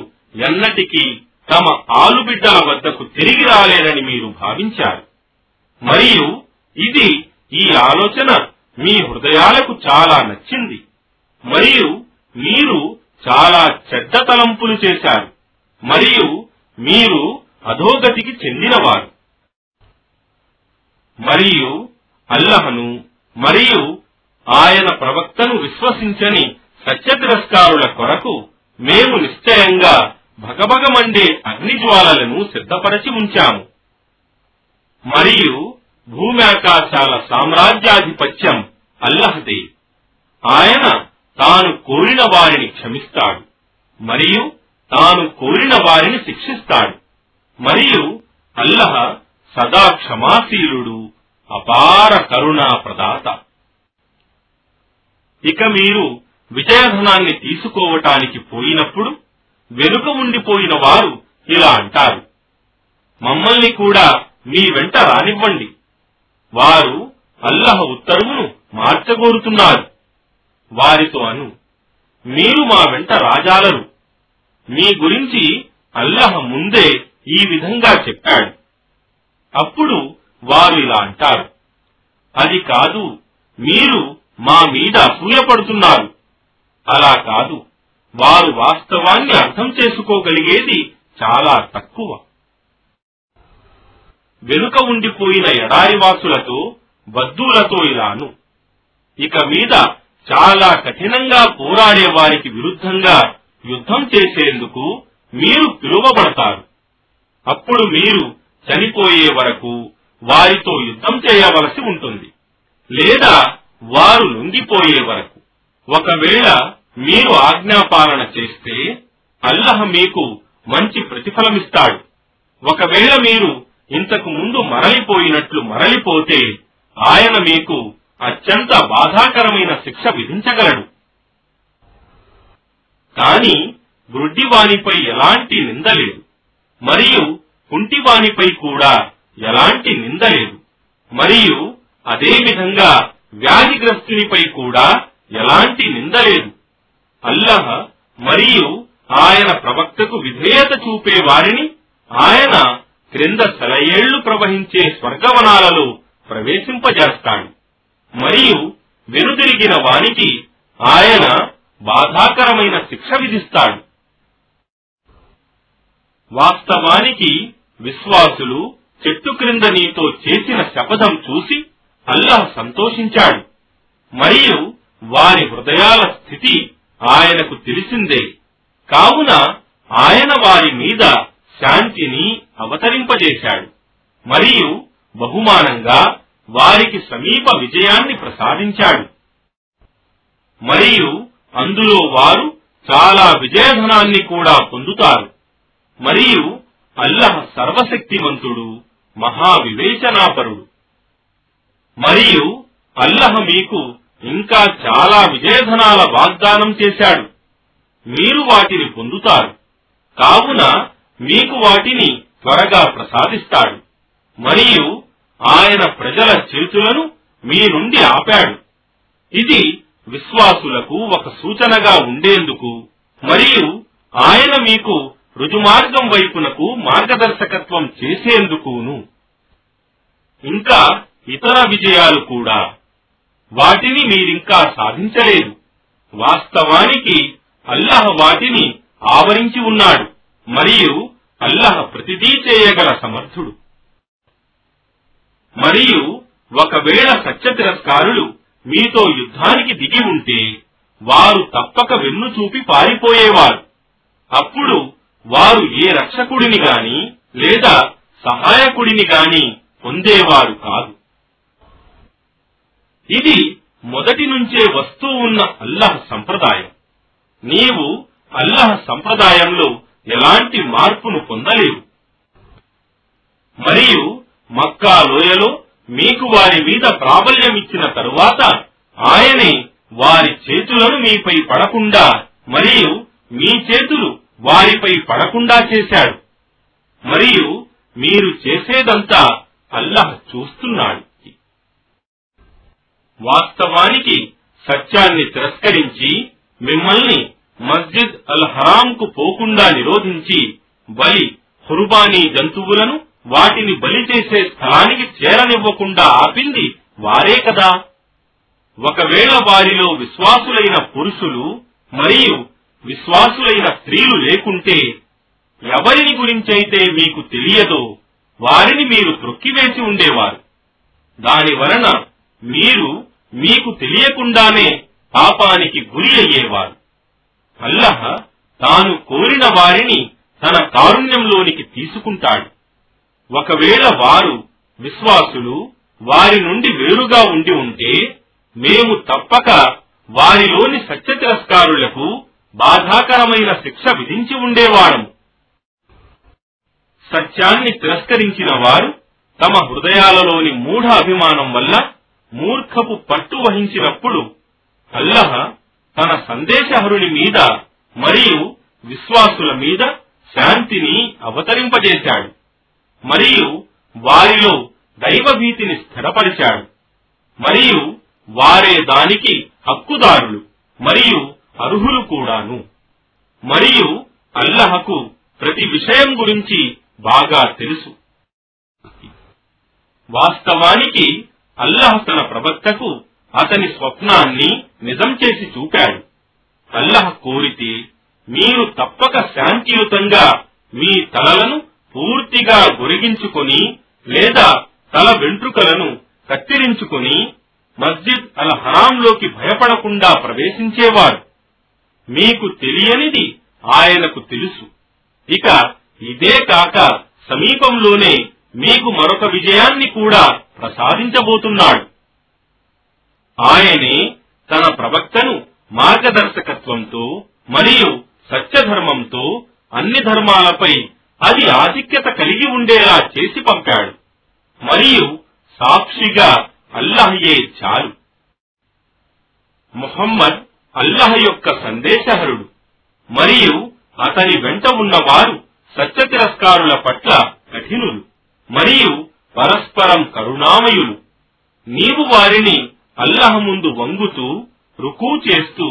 ఎన్నటికీ తమ ఆలుబిడ్డల వద్దకు తిరిగి రాలేరని మీరు భావించారు. మరియు ఇది, ఈ ఆలోచన మీ హృదయాలకు చాలా నచ్చింది మరియు మీరు చాలా చెడ్డ తలంపులు చేశారు మరియు మీరు అధోగతికి చెందినవారు. మరియు అల్లాహ్ను మరియు ఆయన ప్రవక్తను విశ్వసించని సత్యతిరస్కారుల కొరకు మేము నిశ్చయంగా భగభగమండే అగ్నిజ్వాలలను సిద్ధపరచి ఉంచాము. మరియు భూమి ఆకాశాల సామ్రాజ్యాధిపత్యం అల్లాహ్దే. ఆయన తాను కోరిన వారిని క్షమిస్తాడు మరియు తాను కోరిన వారిని శిక్షిస్తాడు. మరియు అల్లాహ్ సదా క్షమాశీలుడు, అపార కరుణా ప్రదాత. ఇక మీరు విజయధనాన్ని తీసుకోవటానికి పోయినప్పుడు వెనుక ఉండిపోయిన వారు ఇలా అంటారు: మమ్మల్ని కూడా మీ వెంట రానివ్వండి. వారు అల్లాహ్ ఉత్తర్వును మార్చగోరుతున్నారు. వారితో అను: మీరు మా వెంట రాజాలరు. మీ గురించి అల్లాహ్ ముందే ఈ విధంగా చెప్పాడు. అప్పుడు వారు ఇలా అంటారు: అది కాదు, మీరు మా మీద అసూయపడుతున్నారు. అలా కాదు, వారు వాస్తవాన్ని అర్థం చేసుకోగలిగేది చాలా తక్కువ. వెనుక ఉండిపోయిన ఎడారివాసులతో, బద్దూలతో ఇలాను: ఇక మీద చాలా కఠినంగా పోరాడే వారికి విరుద్ధంగా యుద్ధం చేసేందుకు మీరు పిలువబడతారు. అప్పుడు మీరు చనిపోయే వరకు వారితో యుద్ధం చేయవలసి ఉంటుంది లేదా వారు లొంగిపోయే వరకు. ఒకవేళ మీరు ఆజ్ఞాపాలన చేస్తే అల్లాహ్ మీకు మంచి ప్రతిఫలమిస్తాడు. ఒకవేళ మీరు ఇంతకు ముందు మరలిపోయినట్లు మరలిపోతే ఆయన మీకు అత్యంత బాధాకరమైన శిక్ష విధించగలడు. కాని గ్రుడ్డివానిపై ఎలాంటి నిందలేదు, మరియు కుంటివానిపై కూడా ఎలాంటి నిందలేదు, మరియు అదేవిధంగా వ్యాధిగ్రస్తునిపై కూడా ఎలాంటి నిందలేదు. అల్లాహ్ మరియు ఆయన ప్రవక్తకు విధేయత చూపే వారిని ఆయన క్రింద సెలయేళ్లు ప్రవహించే స్వర్గవనాలలో ప్రవేశింపజేస్తాడు, మరియు వెనుదిరిగిన వానికి ఆయన బాధాకరమైన శిక్ష విధిస్తాడు. వాస్తవానికి విశ్వాసులు చెట్టు క్రింద నీతో చేసిన శపథం చూసి అల్లాహ్ సంతోషించాడు, మరియు వారి హృదయాల స్థితి ఆయనకు తెలిసిందే. కావున ఆయన వారి మీద శాంతిని అవతరింపజేశాడు, మరియు బహుమానంగా వారికి సమీప విజయాన్ని ప్రసాదించాడు, మరియు అందులో వారు చాలా విజయధనాన్ని కూడా పొందుతారు. మరియు అల్లాహ్ సర్వశక్తిమంతుడు, మహావివేచనాపరుడు. మరియు అల్లాహ్ మీకు ఇంకా చాలా విజయధనాల వాగ్దానం చేశాడు, మీరు వాటిని పొందుతారు. కావున మీకు వాటిని త్వరగా ప్రసాదిస్తాడు, మరియు ఆయన ప్రజల చేతులను మీ నుండి ఆపాడు. ఇది విశ్వాసులకు ఒక సూచనగా ఉండేందుకు, మరియు ఆయన మీకు రుజుమార్గం వైపునకు మార్గదర్శకత్వం చేసేందుకును. ఇంకా ఇతర విజయాలు కూడా, వాటిని మీరింకా సాధించలేదు. వాస్తవానికి అల్లాహ్ వాటిని ఆవరించి ఉన్నాడు, మరియు అల్లాహ్ ప్రతిదీ చేయగల సమర్థుడు. మరియు ఒకవేళ సత్య తిరస్కారులు మీతో యుద్ధానికి దిగి ఉంటే వారు తప్పక వెన్ను చూపి పారిపోయేవారు. అప్పుడు వారు ఏ రక్షకుడిని గాని లేదా సహాయకుడిని గాని పొందేవారు కాదు. ఇది మొదటి నుంచే వస్తూ ఉన్న అల్లాహ్ సంప్రదాయం. నీవు అల్లాహ్ సంప్రదాయంలో ఎలాంటి మార్పును పొందలేవు. మరియు మక్కా లోయలో మీకు వారి మీద ప్రాబల్యం ఇచ్చిన తరువాత ఆయనే వారి చేతులను మీపై పడకుండా మరియు మీ చేతులు వారిపై పడకుండా చేశాడు, మరియు మీరు చేసేదంతా అల్లాహ్ చూస్తున్నాడు. వాస్తవానికి సత్యాన్ని తిరస్కరించి మిమ్మల్ని మస్జిద్ అల్ హరాంకు పోకుండా నిరోధించి బలి ఖుర్బానీ జంతువులను వాటిని బలి చేసే స్థలానికి చేరనివ్వకుండా ఆపింది వారే కదా. ఒకవేళ వారిలో విశ్వాసులైన పురుషులు మరియు విశ్వాసులైన స్త్రీలు లేకుంటే ఎవరిని గురించైతే మీకు తెలియదో వారిని మీరు త్రొక్కివేసి ఉండేవారు. దానివలన మీరు మీకు తెలియకుండానే పాపానికి గురి అయ్యేవారు. అల్లాహ్ తాను కోరిన వారిని తన కారుణ్యంలోనికి తీసుకుంటాడు. ఒకవేళ వారు విశ్వాసులు వారి నుండి వేరుగా ఉండి ఉంటే మేము తప్పక వారిలోని సత్య తిరస్కారులకు బాధాకరమైన శిక్ష విధించి ఉండేవాడము. సత్యాన్ని తిరస్కరించిన వారు తమ హృదయాలలోని మూఢ అభిమానం వల్ల మూర్ఖపు పట్టు వహించినప్పుడు అల్లాహ్ తన సందేశహరుని మీద మరియు విశ్వాసుల మీద శాంతిని అవతరింపజేశాడు, మరియు వారిలో దైవభీతిని స్థిరపరిచాడు, మరియు వారే దానికి హక్కుదారులు మరియు అర్హులు కూడాను. మరియు అల్లాహకు ప్రతి విషయం గురించి బాగా తెలుసు. వాస్తవానికి అల్లాహ్ తన ప్రవక్తకు అతని స్వప్నాన్ని నిజం చేసి చూపాడు. అల్లాహ్ కోరితే మీరు తప్పక శాంతియుతంగా మీ తలలను పూర్తిగా గొరిగించుకొని లేదా తల వెంట్రుకలను కత్తిరించుకొని మస్జిద్ అల్ హరాంలోకి భయపడకుండా ప్రవేశించేవారు. మీకు తెలియనిది ఆయనకు తెలుసు. ఇక ఇదే కాక సమీపంలోనే మీకు మరొక విజయాన్ని కూడా ప్రసాదించబోతున్నాడు. ఆయనే తన ప్రవక్తను మార్గదర్శకత్వంతో మరియు సత్యధర్మంతో అన్ని ధర్మాలపై అది ఆధిక్యత కలిగి ఉండేలా చేసి పంపాడు. మరియు సాక్షిగా అల్లాహయే చాలు. ముహమ్మద్ అల్లాహ్ యొక్క సందేశహరుడు మరియు అతని వెంట ఉన్నవారు సత్య తిరస్కారుల పట్ల కఠినులు మరియు పరస్పరం కరుణామయులు. నీవు వారిని అల్లాహ్ ముందు వంగుతూ రుకూ చేస్తూ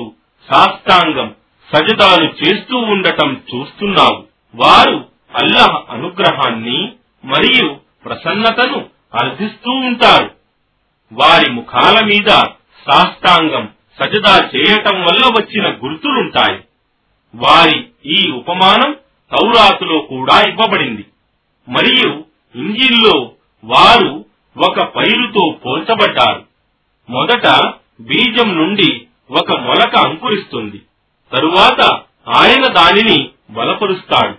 సాష్టాంగం సజదాలు చేస్తూ ఉండటం చూస్తున్నావు. వారు అల్లాహ్ అనుగ్రహాన్ని మరియు ప్రసన్నతను అర్థిస్తూ ఉంటారు. వారి ముఖాల మీద సాష్టాంగం సజదా చేయటం వల్ల వచ్చిన గుర్తులుంటాయి. వారి ఈ ఉపమానం తౌరాతులో కూడా ఇవ్వబడింది మరియు ఇంజిల్లో వారు ఒక పైరుతో పోల్చబడ్డారు. మొదట బీజం నుండి ఒక మొలక అంకురిస్తుంది, తరువాత ఆయన దానిని బలపరుస్తాడు,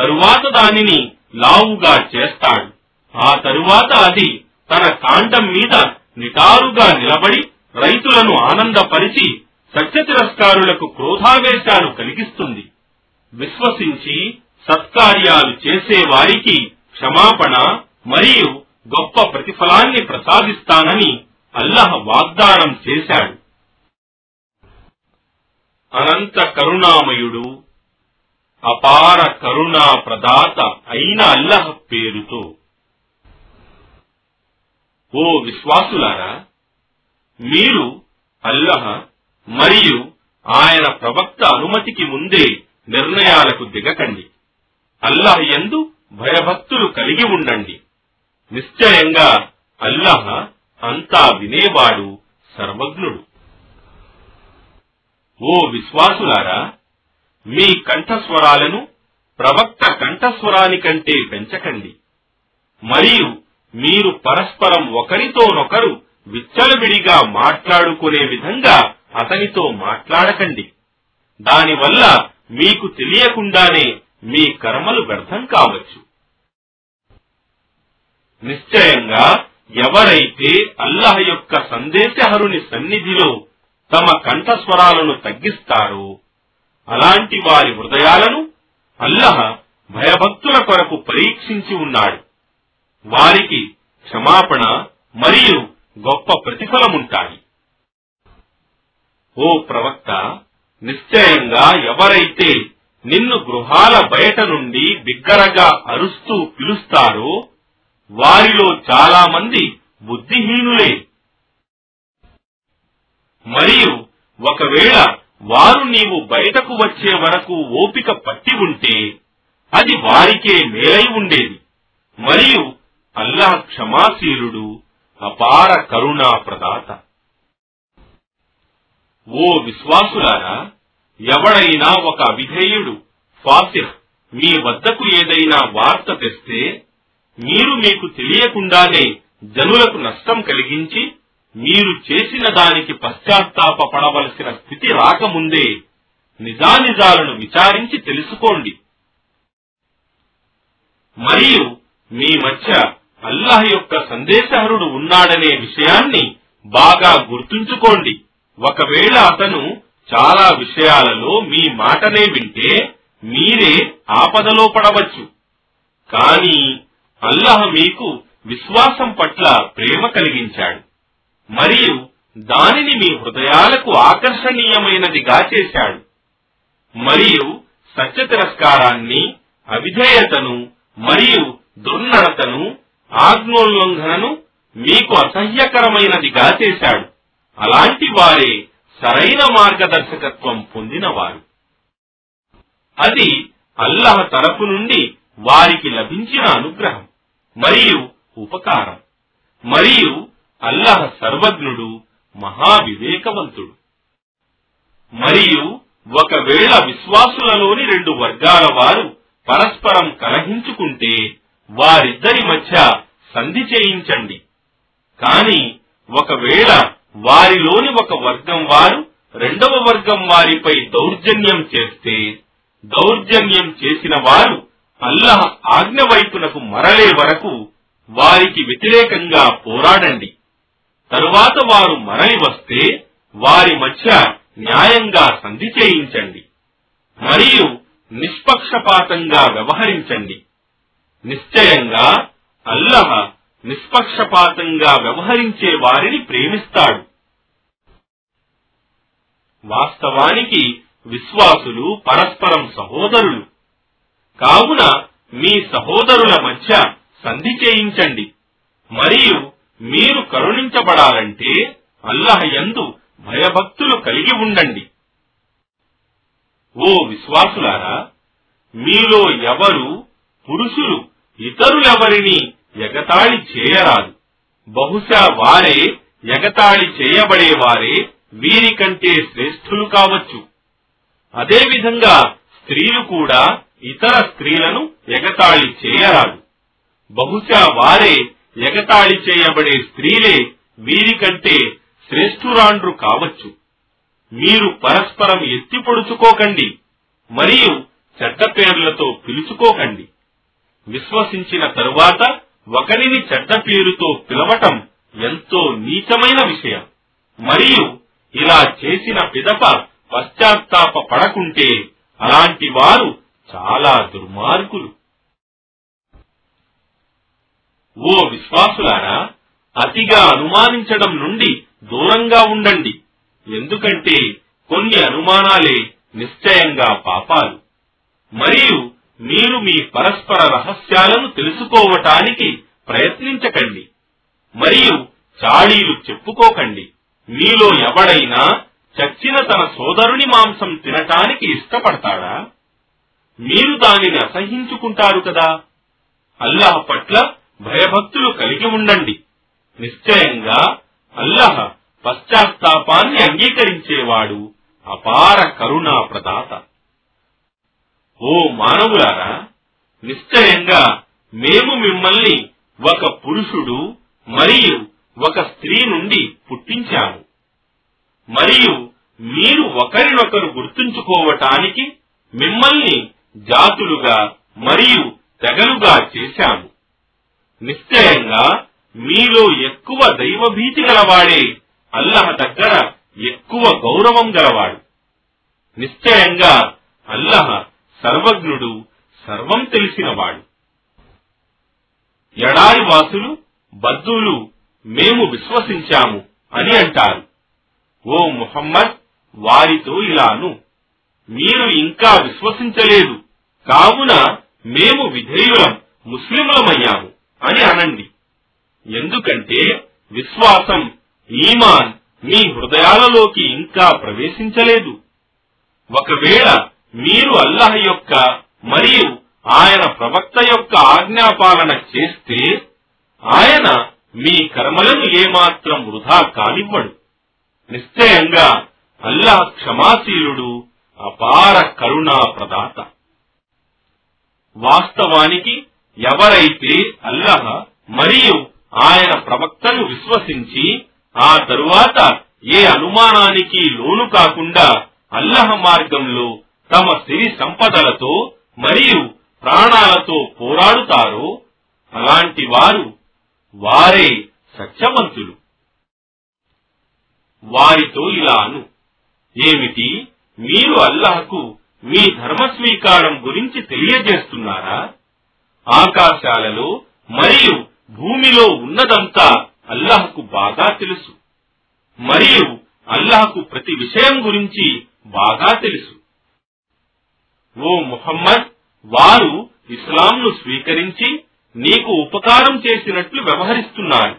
తరువాత దానిని లావుగా చేస్తాడు, ఆ తరువాత అది తన కాండం మీద నిటారుగా నిలబడి రైతులను ఆనందపరిచి సత్య తిరస్కారులకు క్రోధావేశాలు కలిగిస్తుంది. విశ్వసించి సత్కార్యాలు చేసే వారికి క్షమాపణ మరియు గొప్ప ప్రతిఫలాన్ని ప్రసాదిస్తానని అల్లాహ్ వాగ్దానం చేశాడు. అనంత కరుణామయుడు, అపార కరుణా ప్రదాత అయిన అల్లాహ్ పేరుతో. ఓ విశ్వాసులారా, మీరు అల్లాహ్ మరియు ఆయన ప్రవక్త అనుమతికి ముందే నిర్ణయాలకు దిగకండి. అల్లాహ్ యందు భయభక్తులు కలిగి ఉండండి. నిశ్చయంగా అల్లాహ్ అంతా వినేవాడు, సర్వజ్ఞుడు. ఓ విశ్వాసులారా, మీ కంఠస్వరాలను ప్రవక్త కంఠస్వరానికంటే పెంచకండి మరియు మీరు పరస్పరం ఒకరితోనొకరు విచ్చలవిడిగా మాట్లాడుకునే విధంగా అతనితో మాట్లాడకండి. దానివల్ల మీకు తెలియకుండానే మీ కర్మలు వ్యర్థం కావచ్చు. నిశ్చయంగా ఎవరైతే అల్లాహ్ యొక్క సందేశహరుని సన్నిధిలో తమ కంఠస్వరాలను తగ్గిస్తారో అలాంటి వారి హృదయాలను అల్లాహ్ భయభక్తుల కొరకు పరీక్షించి ఉన్నాడు. వారికి క్షమాపణ మరియు గొప్ప ప్రతిఫలముంటాయి. ఓ ప్రవక్త, నిశ్చయంగా ఎవరైతే నిన్ను గృహాల బయట నుండి బిగ్గరగా అరుస్తూ పిలుస్తారో వారిలో చాలా మంది బుద్ధిహీనులే. మరియు ఒకవేళ వారు నీవు బయటకు వచ్చే వరకు ఓపిక పట్టి ఉంటే అది వారికే మేలై ఉండేది. మరియు అల్లాహ్ క్షమాశీలుడు, అపార కరుణా ప్రదాత. ఓ విశ్వాసులారా, ఎవడైనా ఒక అవిధేయుడు ఫాసిక్ మీ వద్దకు ఏదైనా వార్త తెస్తే మీరు మీకు తెలియకుండానే జనులకు నష్టం కలిగించి మీరు చేసిన దానికి పశ్చాత్తాప పడవలసిన స్థితి రాకముందే నిజానిజాలను విచారించి తెలుసుకోండి. మరియు మీ మధ్య అల్లాహ్ యొక్క సందేశహరుడు ఉన్నాడనే విషయాన్ని బాగా గుర్తుంచుకోండి. ఒకవేళ అతను చాలా విషయాలలో మీ మాటనే వింటే మీరే ఆపదలో పడవచ్చు. కానీ అల్లాహ్ మీకు విశ్వాసం పట్ల ప్రేమ కలిగించాడు మరియు దానిని మీ హృదయాలకు ఆకర్షణీయమైనదిగా చేశాడు. మరియు సత్య తిరస్కారాన్ని, అవిధేయతను మరియు దుర్నడతను, ఆజ్ఞోల్లంఘనను మీకు అసహ్యకరమైనదిగా చేశాడు. అలాంటి వారే సరైన మార్గదర్శకత్వం పొందినవారు. అది అల్లాహ్ తరపు నుండి వారికి లభించిన అనుగ్రహం మరియు ఉపకారం. మరియు అల్లాహ్ సర్వజ్ఞుడు, మహావివేకవంతుడు. మరియు ఒకవేళ విశ్వాసులలోని రెండు వర్గాల వారు పరస్పరం కలహించుకుంటే వారిద్దరి మధ్య సంధి చేయించండి. కాని ఒకవేళ వారిలోని ఒక వర్గం వారు రెండవ వర్గం వారిపై దౌర్జన్యం చేస్తే దౌర్జన్యం చేసిన వారు అల్లాహ్ ఆజ్ఞ వైపునకు మరలే వరకు వారికి వ్యతిరేకంగా పోరాడండి. తరువాత వారు మరలి వస్తే వారి మధ్య న్యాయంగా సంధి చేయించండి మరియు నిష్పక్షపాతంగా వ్యవహరించండి. నిశ్చయంగా అల్లాహ్ నిష్పక్షపాతంగా వ్యవహరించే వారిని ప్రేమిస్తాడు. వాస్తవానికి విశ్వాసులు పరస్పరం సహోదరులు. కావున మీ సహోదరుల మధ్య సంధి చేయించండి మరియు మీరు కరుణించబడాలంటే అల్లాహ్ యందు భయభక్తులు కలిగి ఉండండి. ఓ విశ్వాసులారా, మీలో ఎవరు పురుషులు ఇతరులెవరిని ఎగతాళి చేయరాదు. బహుశా వారే ఎగతాళి చేయబడేవారే వీరికంటే శ్రేష్ఠులు కావచ్చు. అదేవిధంగా స్త్రీలు కూడా ఇతర స్త్రీలను ఎగతాళి చేయరాదు. బహుశా వారే ఎగతాళి చేయబడే స్త్రీలే వీరికంటే శ్రేష్ఠురాండ్రు కావచ్చు. మీరు పరస్పరం ఎత్తిపొడుచుకోకండి మరియు చెడ్డ పేర్లతో పిలుచుకోకండి. విశ్వసించిన తరువాత ఒకరిని చెడ్డ పేరుతో పిలవటం ఎంతో నీచమైన విషయం. మరియు ఇలా చేసిన పిదప పశ్చాత్తాప పడకుంటే అలాంటి వారు చాలా దుర్మార్గులు. ఓ విశ్వాసులారా, అతిగా అనుమానించడం నుండి దూరంగా ఉండండి, ఎందుకంటే కొన్ని అనుమానాలే నిశ్చయంగా పాపాలు. మరియు మీరు మీ పరస్పర రహస్యాలను తెలుసుకోవటానికి ప్రయత్నించకండి మరియు చాడీలు చెప్పుకోకండి. మీలో ఎవడైనా చచ్చిన తన సోదరుని మాంసం తినటానికి ఇష్టపడతాడా? మీరు దానిని అసహించుకుంటారు కదా. అల్లాహ్ పట్ల భయభక్తులు కలిగి ఉండండి. నిశ్చయంగా అల్లాహ్ పశ్చాత్తాపాన్ని అంగీకరించేవాడు, అపార కరుణా ప్రదాత. ఓ మానవులారా, నిశ్చయంగా మేము మిమ్మల్ని ఒక పురుషుడు మరియు ఒక స్త్రీ నుండి పుట్టించాము మరియు మీరు ఒకరినొకరు గుర్తుంచుకోవటానికి మిమ్మల్ని జాతులుగా మరియు తెగలుగా చేశాము. నిశ్చయంగా మీలో ఎక్కువ దైవభీతి గలవాడే అల్లాహ్ దగ్గర ఎక్కువ గౌరవం గలవాడు. నిశ్చయంగా అల్లాహ్ సర్వజ్ఞుడు, సర్వం తెలిసినవాడు. ఎడారి వాసులు, బద్దూలు మేము విశ్వసించాము అని అంటారు. ఓ ముహమ్మద్, వారితో ఇలాను: మీరు ఇంకా విశ్వసించలేదు, కావున మేము విధేయులం, ముస్లిములమయ్యాము అని అనండి. ఎందుకంటే విశ్వాసం, ఈమాన్ మీ హృదయాలలోకి ఇంకా ప్రవేశించలేదు. ఒకవేళ మీరు అల్లాహ్ యొక్క మరియు ఆయన ప్రవక్త యొక్క ఆజ్ఞాపాలన చేస్తే ఆయన మీ కర్మలను ఏమాత్రం వృధా కానివ్వడు. నిశ్చయంగా అల్లాహ్ క్షమాశీలుడు, అపార కరుణా ప్రదాత. వాస్తవానికి ఎవరైతే అల్లాహ్ మరియు ఆయన ప్రవక్తను విశ్వసించి ఆ తరువాత ఏ అనుమానానికి లోను కాకుండా అల్లాహ్ మార్గంలో తమ సిరి సంపదలతో మరియు ప్రాణాలతో పోరాడుతారో అలాంటి వారే సత్యవంతులు. వారితో ఇలాను: ఏమిటి, మీరు అల్లాహ్కు మీ ధర్మ స్వీకారం గురించి తెలియజేస్తున్నారా? ఆకాశాలలో మరియు భూమిలో ఉన్నదంతా అల్లాహ్కు బాగా తెలుసు మరియు అల్లాహ్కు ప్రతి విషయం గురించి బాగా తెలుసు. ఓ ముహమ్మద్, వారు ఇస్లాంను స్వీకరించి నీకు ఉపకారం చేసినట్లు వ్యవహరిస్తున్నారు.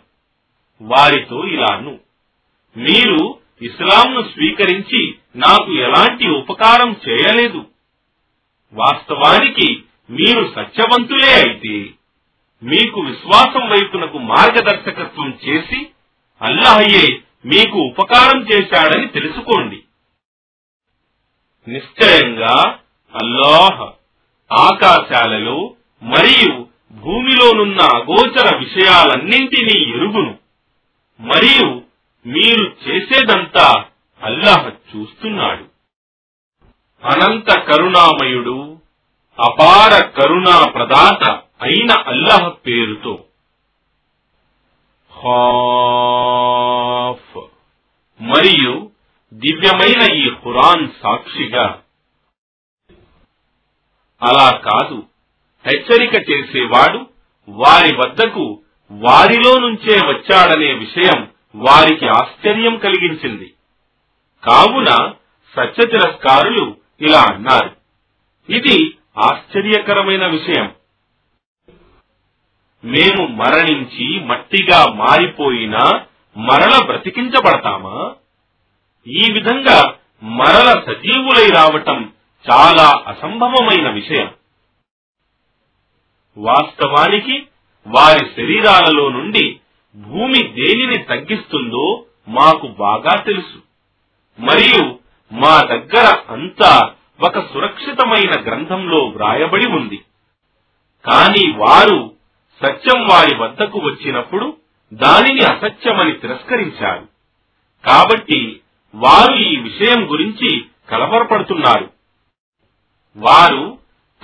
వారితో ఇలాను: మీరు ఇస్లాంను స్వీకరించి నాకు ఎలాంటి ఉపకారం చేయలేదు. వాస్తవానికి మీరు సత్యవంతులే అయితే మీకు విశ్వాసం వైపునకు మార్గదర్శకత్వం చేసి అల్లాహయే మీకు ఉపకారం చేశాడని తెలుసుకోండి. నిశ్చయంగా అల్లాహ్ ఆకాశాలలో మరియు భూమిలోనున్న అగోచర విషయాలన్నింటినీ ఎరుగును మరియు మీరు చేసేదంతా అల్లాహ్ చూస్తున్నాడు. అనంత కరుణామయుడు, అపార కరుణా ప్రదాత అయిన అల్లాహ్ పేరుతో. మరియు దివ్యమైన ఈ ఖురాన్ సాక్షిగా అలా కాదు హెచ్చరిక చేసేవాడు వారి వద్దకు వారిలో నుంచే వచ్చాడనే విషయం వారికి ఆశ్చర్యం కలిగించింది. కావున సత్య తిరస్కారులు ఇలా అన్నారు. ఇది ఆశ్చర్యకరమైన విషయం. మేము మరణించి మట్టిగా మారిపోయినా మరల బ్రతికించబడతామా? ఈ విధంగా మరల సజీవులై రావటం చాలా అసంభవమైన విషయం. వాస్తవానికి వారి శరీరాలలో నుండి భూమి దేనిని తగ్గిస్తుందో మాకు బాగా తెలుసు. మరియు మా దగ్గర అంతా ఒక సురక్షితమైన గ్రంథంలో వ్రాయబడి ఉంది. కాని వారు సత్యం వారి వద్దకు వచ్చినప్పుడు దానిని అసత్యమని తిరస్కరించారు. కాబట్టి వారు ఈ విషయం గురించి కలవరపడుతున్నారు. వారు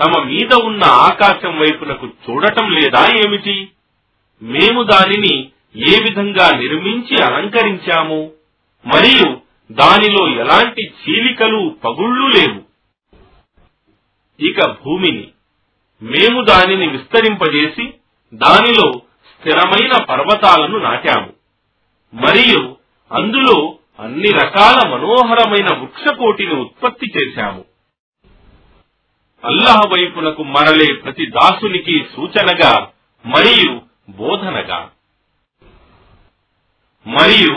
తమ మీద ఉన్న ఆకాశం వైపునకు చూడటం లేదా ఏమిటి? మేము దానిని ఏ విధంగా నిర్మించి అలంకరించాము, మరియు దానిలో ఎలాంటి చీలికలు పగుళ్లు లేవు. ఇక భూమిని మేము దానిని విస్తరింపజేసి దానిలో స్థిరమైన పర్వతాలను నాటాము, మరియు అందులో అన్ని రకాల మనోహరమైన వృక్షకోటిని ఉత్పత్తి చేశాము. అల్లాహ్ వైపునకు మరలే ప్రతి దాసునికి సూచనగా మరియు బోధనగా. మరియు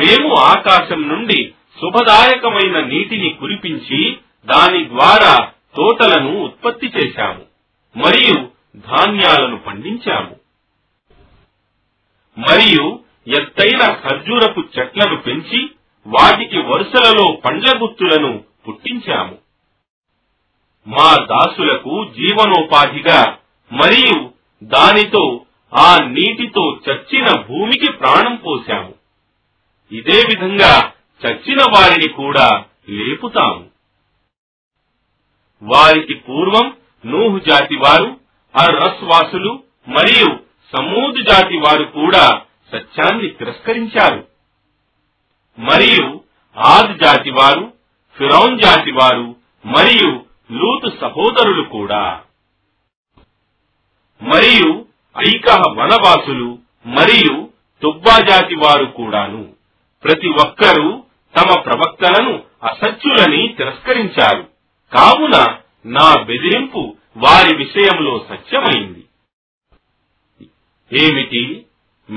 మేము ఆకాశం నుండి శుభదాయకమైన నీటిని కురిపించి దాని ద్వారా తోటలను ఉత్పత్తి చేశాము, మరియు ధాన్యాలను పండించాము, మరియు ఎత్తైన ఖర్జూరపు చెట్లను పెంచి వాటికి వరుసలలో పండ్ల గుత్తులను పుట్టించాము. మా దాసులకు జీవనోపాధిగా మరియు దానితో ఆ నీటితో చచ్చిన భూమికి ప్రాణం పోశాము. ఇదే విధంగా చచ్చిన వారిని కూడా లేపుతాము. వారికి పూర్వం నూహు జాతి వారు, అర్రస్ వాసులు మరియు సమూద్ జాతి వారు కూడా సత్యాన్ని తిరస్కరించారు. మరియు ఆద్ జాతి వారు, ఫిరౌన్ జాతి వారు మరియు లూతు సహోదరులు కూడా, మరియు ఐకాహ వనవాసులు మరియు తుబ్బా జాతి వారు కూడాను ప్రతి ఒక్కరూ తమ ప్రవక్తలను అసత్యులని తిరస్కరించారు. కావున నా బెదిరింపు వారి విషయంలో సత్యమైంది. ఏమిటి,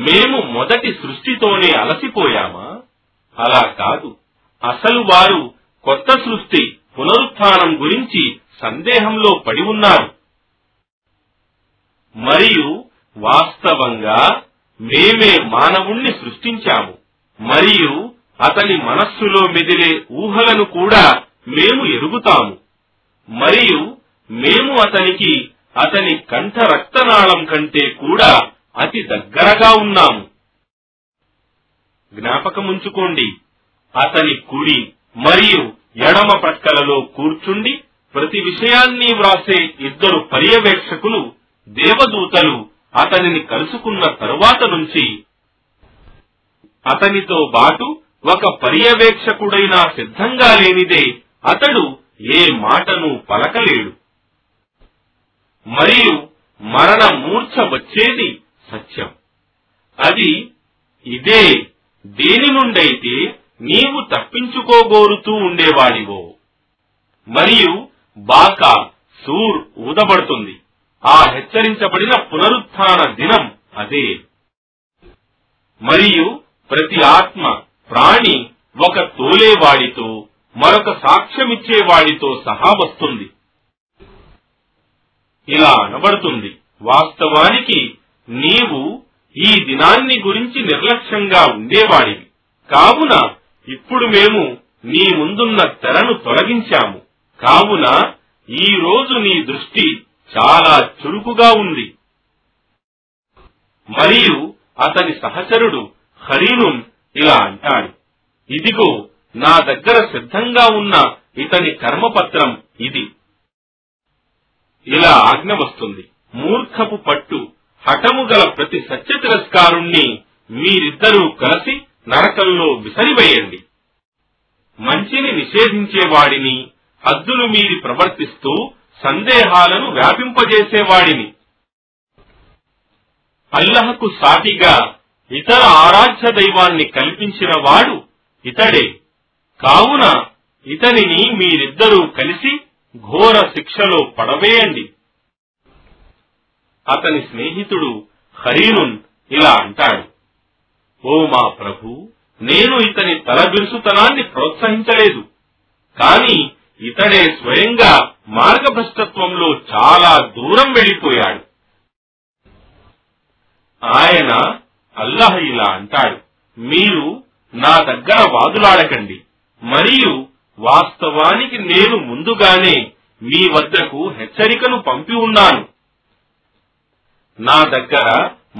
మేము మొదటి సృష్టితోనే అలసిపోయామా? అలా కాదు. అసలు వారు కొత్త సృష్టి పునరుత్థానం గురించి సందేహంలో పడి ఉన్నారు. మరియు వాస్తవంగా మేమే మానవుణ్ణి సృష్టించాము, మరియు అతని మనస్సులో మెదిలే ఊహలను కూడా మేము ఎరుగుతాము, మరియు మేము అతనికి అతని కంఠ రక్తనాళం కంటే కూడా అతి దగ్గరగా ఉన్నాము. జ్ఞాపకముంచుకోండి, అతని కుడి మరియు ఎడమ పక్కలలో కూర్చుండి ప్రతి విషయాన్ని వ్రాసే ఇద్దరు పర్యవేక్షకులు దేవదూతలు అతనిని కలుసుకున్న తరువాత నుంచి అతనితో బాటు ఒక పర్యవేక్షకుడైనా సిద్ధంగా లేనిదే అతడు ఏ మాటను పలకలేడు. మరియు మరణ మూర్ఛ వచ్చేది సత్యం. అది ఇదే దేని నుండైతే నీవు తప్పించుకోగోరుతూ ఉండేవాడివో. మరియు బాకా సూర్ ఊదబడుతుంది. ఆ హెచ్చరించబడిన పునరుత్థాన దినం అదే. మరియు ప్రతి ఆత్మ ప్రాణి ఒక తోలేవాడితో మరొక సాక్ష్యమిచ్చేవాడితో సహా వస్తుంది. ఇలా అనబడుతుంది, వాస్తవానికి నీవు ఈ దినాన్ని గురించి నిర్లక్ష్యంగా ఉండేవాడివి. కావున ఇప్పుడు మేము నీ ముందున్న తెరను తొలగించాము. కావున ఈ రోజు నీ దృష్టి చాలా చురుకుగా ఉంది. మరియు అతని సహచరుడు ఖరీనున్ ఇలా అంటాడు, ఇదిగో నా దగ్గర సిద్ధంగా ఉన్న ఇతని కర్మపత్రం ఇది. ఇలా ఆజ్ఞ వస్తుంది, మూర్ఖపు పట్టు హఠము గల ప్రతి సత్య తిరస్కారుణ్ణి మీరిద్దరూ కలిసి నరకంలో విసిరివేయండి. మంచిని నిషేధించేవాడిని, హద్దులు మీరి ప్రవర్తిస్తూ సందేహాలను వ్యాపింపజేసేవాడిని. అల్లహకు సాటిగా ఇతర ఆరాధ్య దైవాన్ని కల్పించిన వాడు ఇతడే. కావున ఇతనిని మీరిద్దరూ కలిసి ఘోర శిక్షలో పడవేయండి. అతని స్నేహితుడు ఖరీనున్ ఇలా అంటాడు: ఓ మా ప్రభు, నేను ఇతని తలబిరుసుతనాన్ని ప్రోత్సహించలేదు, కాని ఇతడే స్వయంగా మార్గభ్రష్టత్వంలో చాలా దూరం వెళ్లిపోయాడు. ఆయన అల్లాహ్ ఇలా అంటాడు: మీరు నా దగ్గర వాదులాడకండి, మరియు వాస్తవానికి నేను ముందుగానే మీ వద్దకు హెచ్చరికను పంపి ఉన్నాను. నా దగ్గర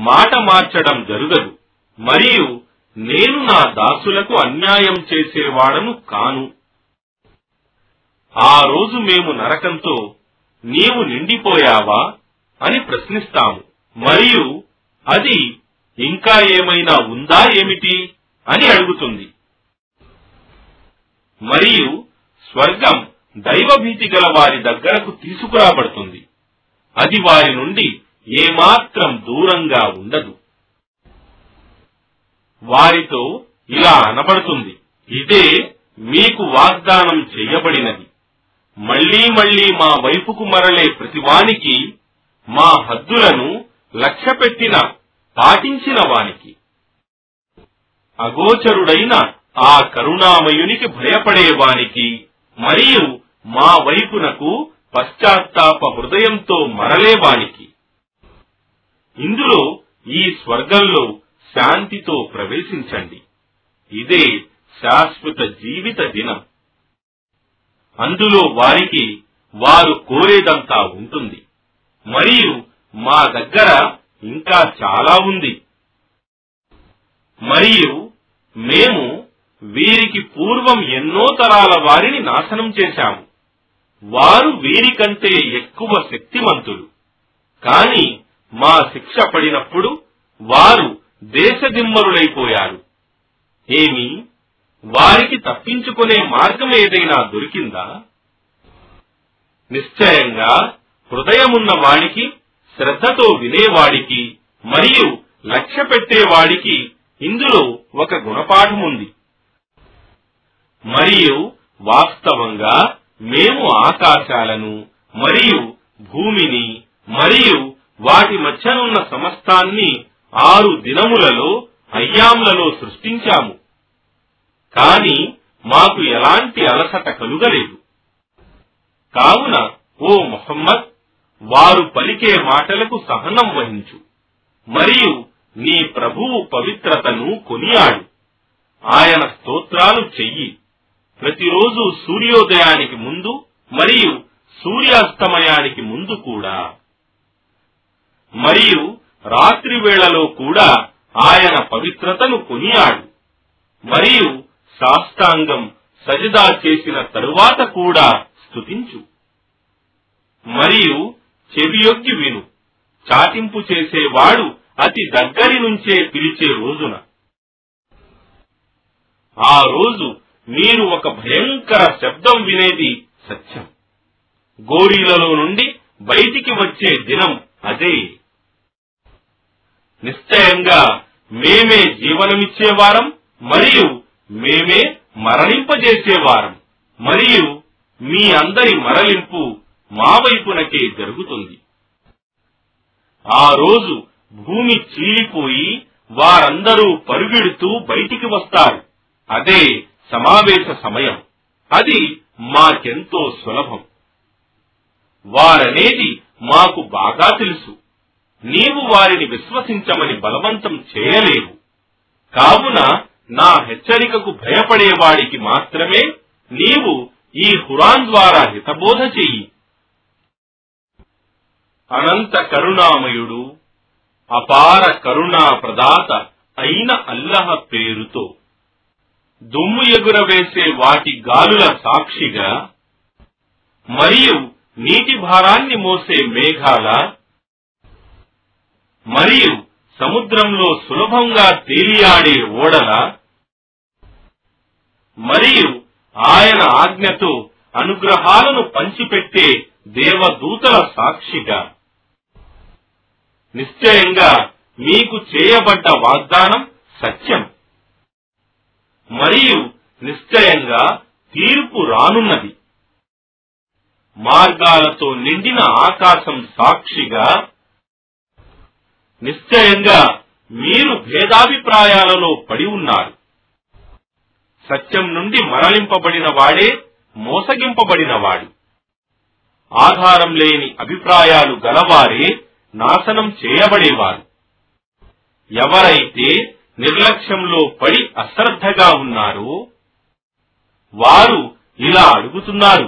మాట మార్చడం జరగదు, మరియు నేను నా దాసులకు అన్యాయం చేసేవాడను కాను. ఆ రోజు మేము నరకంతో నీవు నిండిపోయావా అని ప్రశ్నిస్తాము, మరియు అది ఇంకా ఏమైనా ఉందా ఏమిటి అని అడుగుతుంది. మరియు స్వర్గం దైవభీతి గల వారి దగ్గరకు తీసుకురాబడుతుంది, అది వారి నుండి ఏమాత్రం దూరంగా ఉండదు. వారితో ఇలా అనబడుతుంది: ఇదే మీకు వాగ్దానం చేయబడినది, మళ్లీ మళ్లీ మా వైపుకు మరలే ప్రతివానికి, మా హద్దులను లక్ష్యపెట్టిన పాటించిన వానికి, అగోచరుడైన ఆ కరుణామయునికి భయపడేవానికి, మరియు మా వైపునకు పశ్చాత్తాప హృదయంతో మరలేవానికి. ఇందులో ఈ స్వర్గంలో శాంతితో ప్రవేశించండి, ఇదే శాశ్వత జీవిత దినం. అందులో వారికి వారు కోరేదంతా ఉంటుంది, మరియు మా దగ్గర ఇంకా చాలా ఉంది. మరియు మేము వీరికి పూర్వం ఎన్నో తరాల వారిని నాశనం చేశాము, వారు వీరికంటే ఎక్కువ శక్తిమంతులు. కాని మా శిక్ష పడినప్పుడు వారు దేశదిమ్మరులైపోయారు. ఏమి, వారికి తప్పించుకునే మార్గం ఏదైనా దొరికిందా? నిశ్చయంగా హృదయమున్న వాడికి, శ్రద్ధతో వినేవాడికి, మరియు లక్ష్య పెట్టేవాడికి ఇందులో ఒక గుణపాఠం ఉంది. మరియు వాస్తవంగా మేము ఆకాశాలను, మరియు భూమిని, మరియు వాటి మధ్యనున్న సమస్తాన్ని 6 దినములలో అయ్యాములలో సృష్టించాము, కాని మాకు ఎలాంటి అలసట కలుగలేదు. కావున ఓ ముహమ్మద్, వారు పలికే మాటలకు సహనం వహించు, మరియు నీ ప్రభువు పవిత్రతను కొనియాడు, ఆయన స్తోత్రాలు చెయ్యి. ప్రతిరోజు సూర్యోదయానికి ముందు మరియు సూర్యాస్తమయానికి ముందు కూడా, మరియు రాత్రి వేళలో కూడా ఆయన పవిత్రతను కొనియాడు, మరియు సాష్టాంగం సజదా చేసిన తరువాత కూడా స్తుతించు, మరియు చెవియొగ్గి విను, చాటింపు చేసేవాడు అతి దగ్గరి నుంచే పిలిచే రోజున. ఆ రోజు మీరు ఒక భయంకర శబ్దం వినేది సత్యం, గోరీలలో నుండి బయటికి వచ్చే దినం అదే. నిశ్చయంగా మేమే జీవనమిచ్చేవారం, మరియు మేమే మరణింపజేసేవారం, మరియు మీ అందరి మరలింపు మా వైపునకే జరుగుతుంది. ఆ రోజు భూమి చీలిపోయి వారందరూ పరుగెడుతూ బయటికి వస్తారు, అదే సమావేశ సమయం, అది మాకెంతో సులభం. వారనేది మాకు బాగా తెలుసు, నీవు వారిని విశ్వసించమని బలవంతం చేయలేవు. కావున నా హెచ్చరికకు భయపడేవాడికి మాత్రమే నీవు ఈ ఖురాన్ ద్వారా హితబోధ చెయ్యి. అనంత కరుణామయుడు, అపార కరుణా ప్రదాత అయిన అల్లాహ్ పేరుతో, దుమ్ము ఎగురవేసే వాటి గాలుల సాక్షిగా, మరియు నీటి భారాన్ని మోసే మేఘాల, మరియు సముద్రంలో సులభంగా తేలియాడే ఓడల, మరియు ఆయన ఆజ్ఞతో అనుగ్రహాలను పంచిపెట్టే దేవదూతల సాక్షిగా. నిశ్చయంగా మీకు చేయబడ్డ వాగ్దానం సత్యం, మరియు నిశ్చయంగా తీర్పు రానున్నది. మార్గాలతో నిండిన ఆకాశం సాక్షిగా, నిశ్చయంగా మీరు భేదాభిప్రాయాలలో పడి ఉన్నారు. సత్యం నుండి మరలింపబడిన వాడే మోసగింపబడినవాడు. ఆధారం లేని అభిప్రాయాలు గలవారే నాశనం చేయబడేవారు. ఎవరైతే నిర్లక్ష్యంలో పడి అశ్రద్ధగా ఉన్నారో వారు ఇలా అడుగుతున్నారు,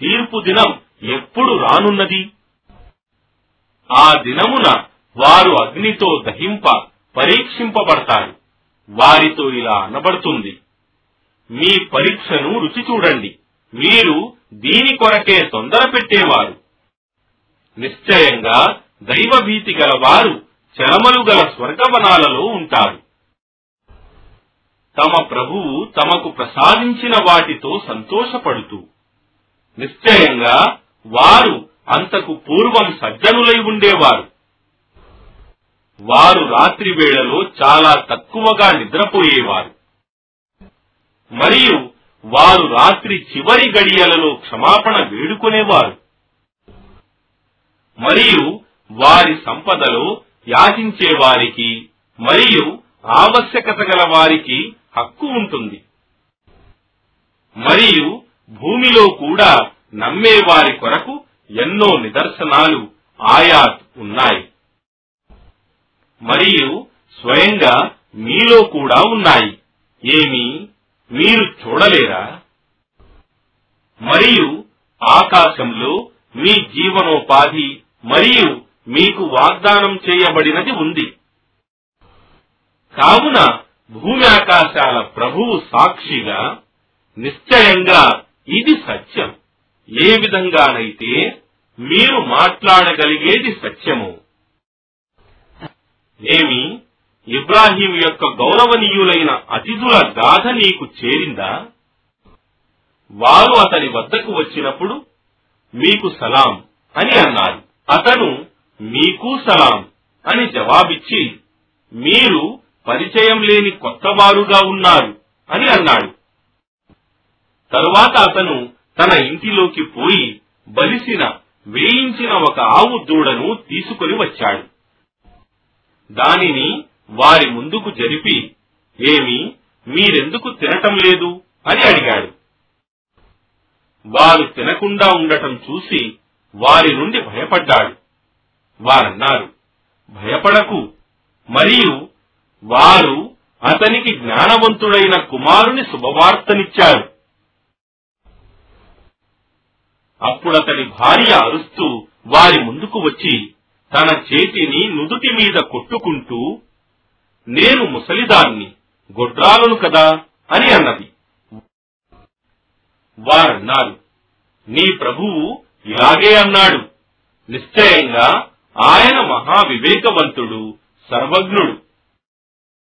తీర్పు దినం ఎప్పుడు రానున్నది? ఆ దినమున వారు అగ్నితో పరీక్షింపబడతారు. వారితో ఇలా అనబడుతుంది, మీ పరీక్షను రుచి చూడండి, మీరు దీని కొరకే తొందర పెట్టేవారు. నిశ్చయంగా దైవభీతి గల వారు చలమలు గల స్వర్గవనాలలో ఉంటారు. తమ ప్రభువు తమకు ప్రసాదించిన వాటితో సంతోషపడుతూ, నిశ్చయంగా వారు అంతకు పూర్వం సజ్జనులై ఉండేవారు. వారు రాత్రి వేళలో చాలా తక్కువగా నిద్రపోయేవారు, మరియు వారు రాత్రి చివరి గడియలలో క్షమాపణ వేడుకునేవారు, మరియు వారి సంపదలో యాచించే వారికి మరియు ఆవశ్యకత గల వారికి హక్కు ఉంటుంది. మరియు భూమిలో కూడా నమ్మే వారి కొరకు ఎన్నో నిదర్శనాలు ఆయాత్ ఉన్నాయి, మరియు స్వయంగా మీలో కూడా ఉన్నాయి. ఏమి మీరు చూడలేరా? మరియు ఆకాశంలో మీ జీవనోపాధి మరియు మీకు వాగ్దానం చేయబడినది ఉంది. కావున భూమి ఆకాశాల ప్రభువు సాక్షిగా, నిశ్చయంగా ఇది సత్యం. ఏ విధంగానైతే మీరు మాట్లాడగలిగేది సత్యము. ఏమి ఇబ్రాహీం యొక్క గౌరవనీయులైన అతిథుల గాథ నీకు చేరిందా? వారు అతని వద్దకు వచ్చినప్పుడు మీకు సలాం అని అన్నారు. అతను మీకు సలాం అని జవాబిచ్చి, మీరు పరిచయం లేని కొత్త వారుగా ఉన్నారు అని అన్నాడు. తరువాత అతను తన ఇంటిలోకి పోయి బలిసిన వేయించిన ఒక ఆవు దూడను తీసుకుని వచ్చాడు. దానిని వారి ముందుకు జరిపి, ఏమి మీరెందుకు తినటం లేదు అని అడిగాడు. వారు తినకుండా ఉండటం చూసి వారి నుండి భయపడ్డాడు. వారన్నారు, భయపడకు. మరియు వారు అతనికి జ్ఞానవంతుడైన కుమారుని శుభవార్తనిచ్చారు. అప్పుడతని భార్య అరుస్తూ వారి ముందుకు వచ్చి తన చేతిని నుదుటి మీద కొట్టుకుంటూ, నేను ముసలిదాన్ని, గొడ్రాలను కదా అని అన్నది. వారన్నారు, నీ ప్రభువు ఇలాగే అన్నాడు. నిశ్చయంగా ఆయన మహావివేకవంతుడు, సర్వజ్ఞుడు.